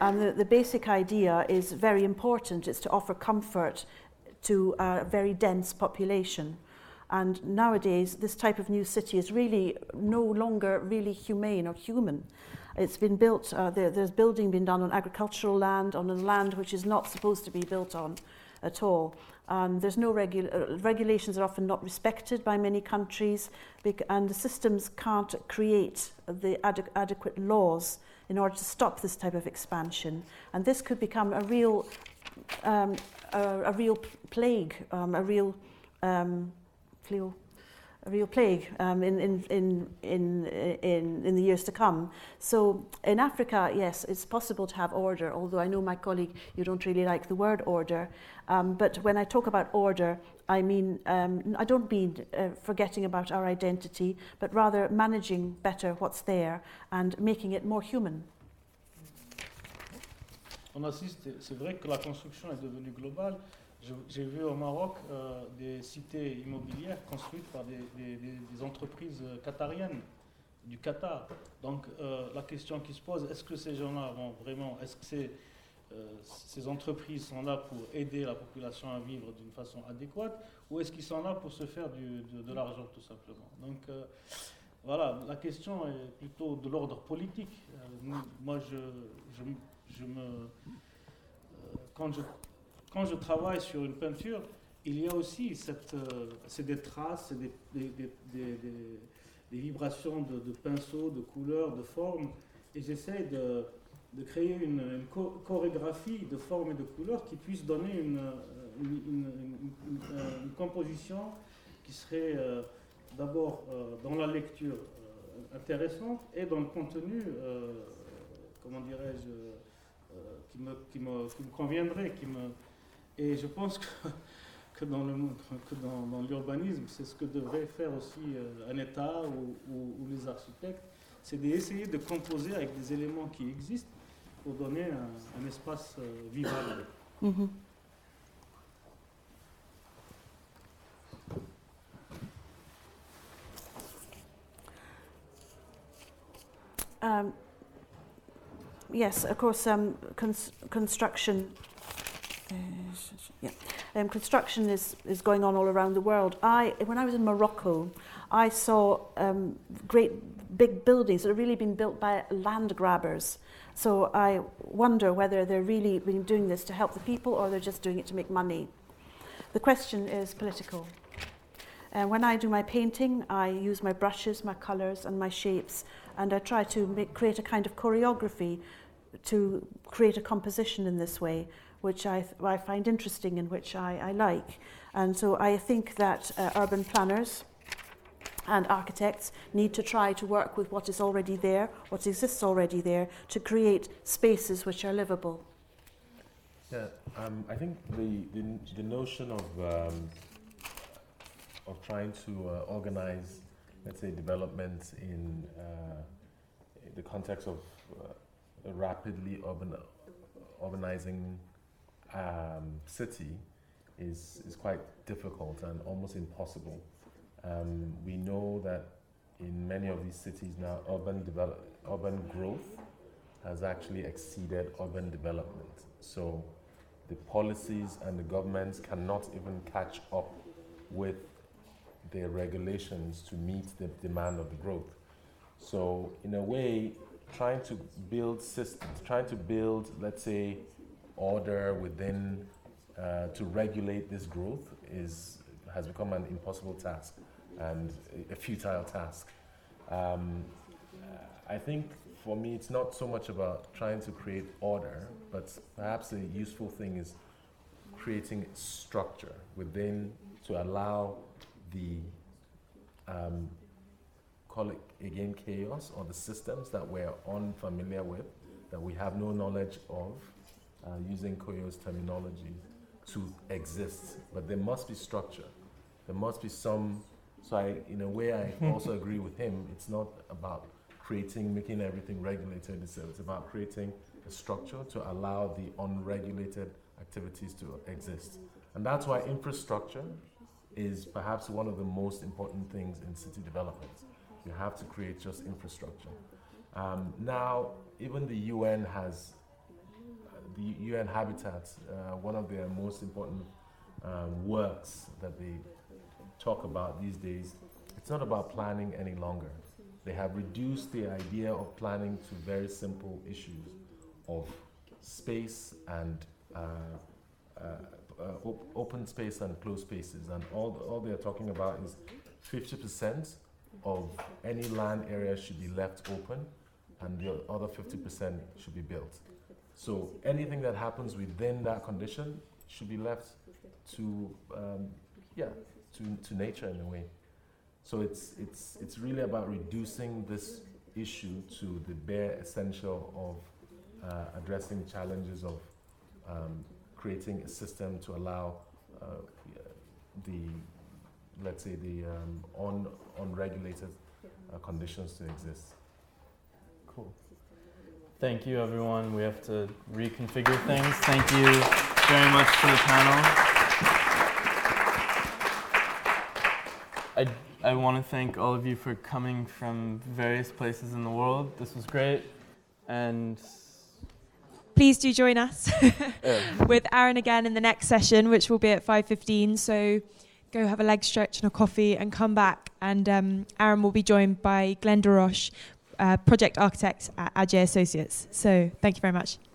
And the, the basic idea is very important. It's to offer comfort to a very dense population. And nowadays, this type of new city is really no longer really humane or human. It's been built, uh, there, there's building been done on agricultural land, on a land which is not supposed to be built on at all. Um, there's no regula- uh, regulations are often not respected by many countries, bec- and the systems can't create the ad- adequate laws in order to stop this type of expansion. And this could become a real, um, a, a real plague, um, a real, um, fleo, a real plague um, in, in, in, in, in, in the years to come. So in Africa, yes, it's possible to have order, although I know, my colleague, you don't really like the word order. Um, but when I talk about order, I mean, um, I don't mean uh, forgetting about our identity, but rather managing better what's there and making it more human. On assiste, c'est vrai que la construction est devenue globale. Je, j'ai vu au Maroc euh, des cités immobilières construites par des, des, des entreprises qatariennes du Qatar. Donc euh, la question qui se pose, est-ce que ces gens-là vont vraiment, est-ce que ces, euh, ces entreprises sont là pour aider la population à vivre d'une façon adéquate, ou est-ce qu'ils sont là pour se faire du, de, de l'argent tout simplement? Donc euh, voilà, la question est plutôt de l'ordre politique. Euh, moi, je, je, je me, euh, quand je Quand je travaille sur une peinture, il y a aussi cette, euh, c'est des traces, des, des, des, des, des vibrations de, de pinceaux, de couleurs, de formes, et j'essaie de, de créer une, une cho- chorégraphie de formes et de couleurs qui puisse donner une, une, une, une, une, une composition qui serait euh, d'abord euh, dans la lecture euh, intéressante et dans le contenu, euh, comment dirais-je, euh, qui, me, qui, me, qui me conviendrait, qui me... Et je pense que, que, dans, le, que dans, dans l'urbanisme, c'est ce que devrait faire aussi un État ou, ou, ou les architectes, c'est d'essayer de composer avec des éléments qui existent pour donner un, un espace vivable. Mm-hmm. Um, yes, of course, um, cons- construction... Yeah, um, construction is, is going on all around the world. I, when I was in Morocco, I saw um, great big buildings that have really been built by land grabbers. So I wonder whether they're really been doing this to help the people or they're just doing it to make money. The question is political. Uh, when I do my painting, I use my brushes, my colours and my shapes, and I try to make, create a kind of choreography to create a composition in this way, which I, th- I find interesting and which I, I like. And so I think that uh, urban planners and architects need to try to work with what is already there, what exists already there, to create spaces which are livable. Yeah, um, I think the, the, the notion of, um, of trying to uh, organize, let's say, developments in, uh, in the context of uh, a rapidly urban, urbanizing Um, city is is quite difficult and almost impossible. Um, we know that in many of these cities now, urban develop, urban growth has actually exceeded urban development. So the policies and the governments cannot even catch up with their regulations to meet the demand of the growth. So in a way, trying to build systems, trying to build, let's say, order within uh, to regulate this growth is has become an impossible task and a futile task. Um, I think for me it's not so much about trying to create order, but perhaps a useful thing is creating structure within to allow the um, call it again chaos or the systems that we're unfamiliar with, that we have no knowledge of, Uh, using Koyo's terminology, to exist. But there must be structure. There must be some... So I, in a way, I also agree with him. It's not about creating, making everything regulated. It's, it's about creating a structure to allow the unregulated activities to exist. And that's why infrastructure is perhaps one of the most important things in city developments. You have to create just infrastructure. Um, now, even the U N has... The U N Habitat, uh, one of their most important um, works that they talk about these days, it's not about planning any longer. They have reduced the idea of planning to very simple issues of space and uh, uh, uh, op- open space and closed spaces. And all, all they're talking about is fifty percent of any land area should be left open and the other fifty percent should be built. So anything that happens within that condition should be left to, um, yeah, to, to nature in a way. So it's it's it's really about reducing this issue to the bare essential of uh, addressing challenges of um, creating a system to allow uh, the, let's say, the um, un, unregulated uh, conditions to exist. Cool. Thank you, everyone. We have to reconfigure things. Thank you very much to the panel. I, I want to thank all of you for coming from various places in the world. This was great. And please do join us with Aaron again in the next session, which will be at five fifteen. So go have a leg stretch and a coffee and come back. And um, Aaron will be joined by Glenda Roche, Uh, project architects at Adyer Associates. So thank you very much.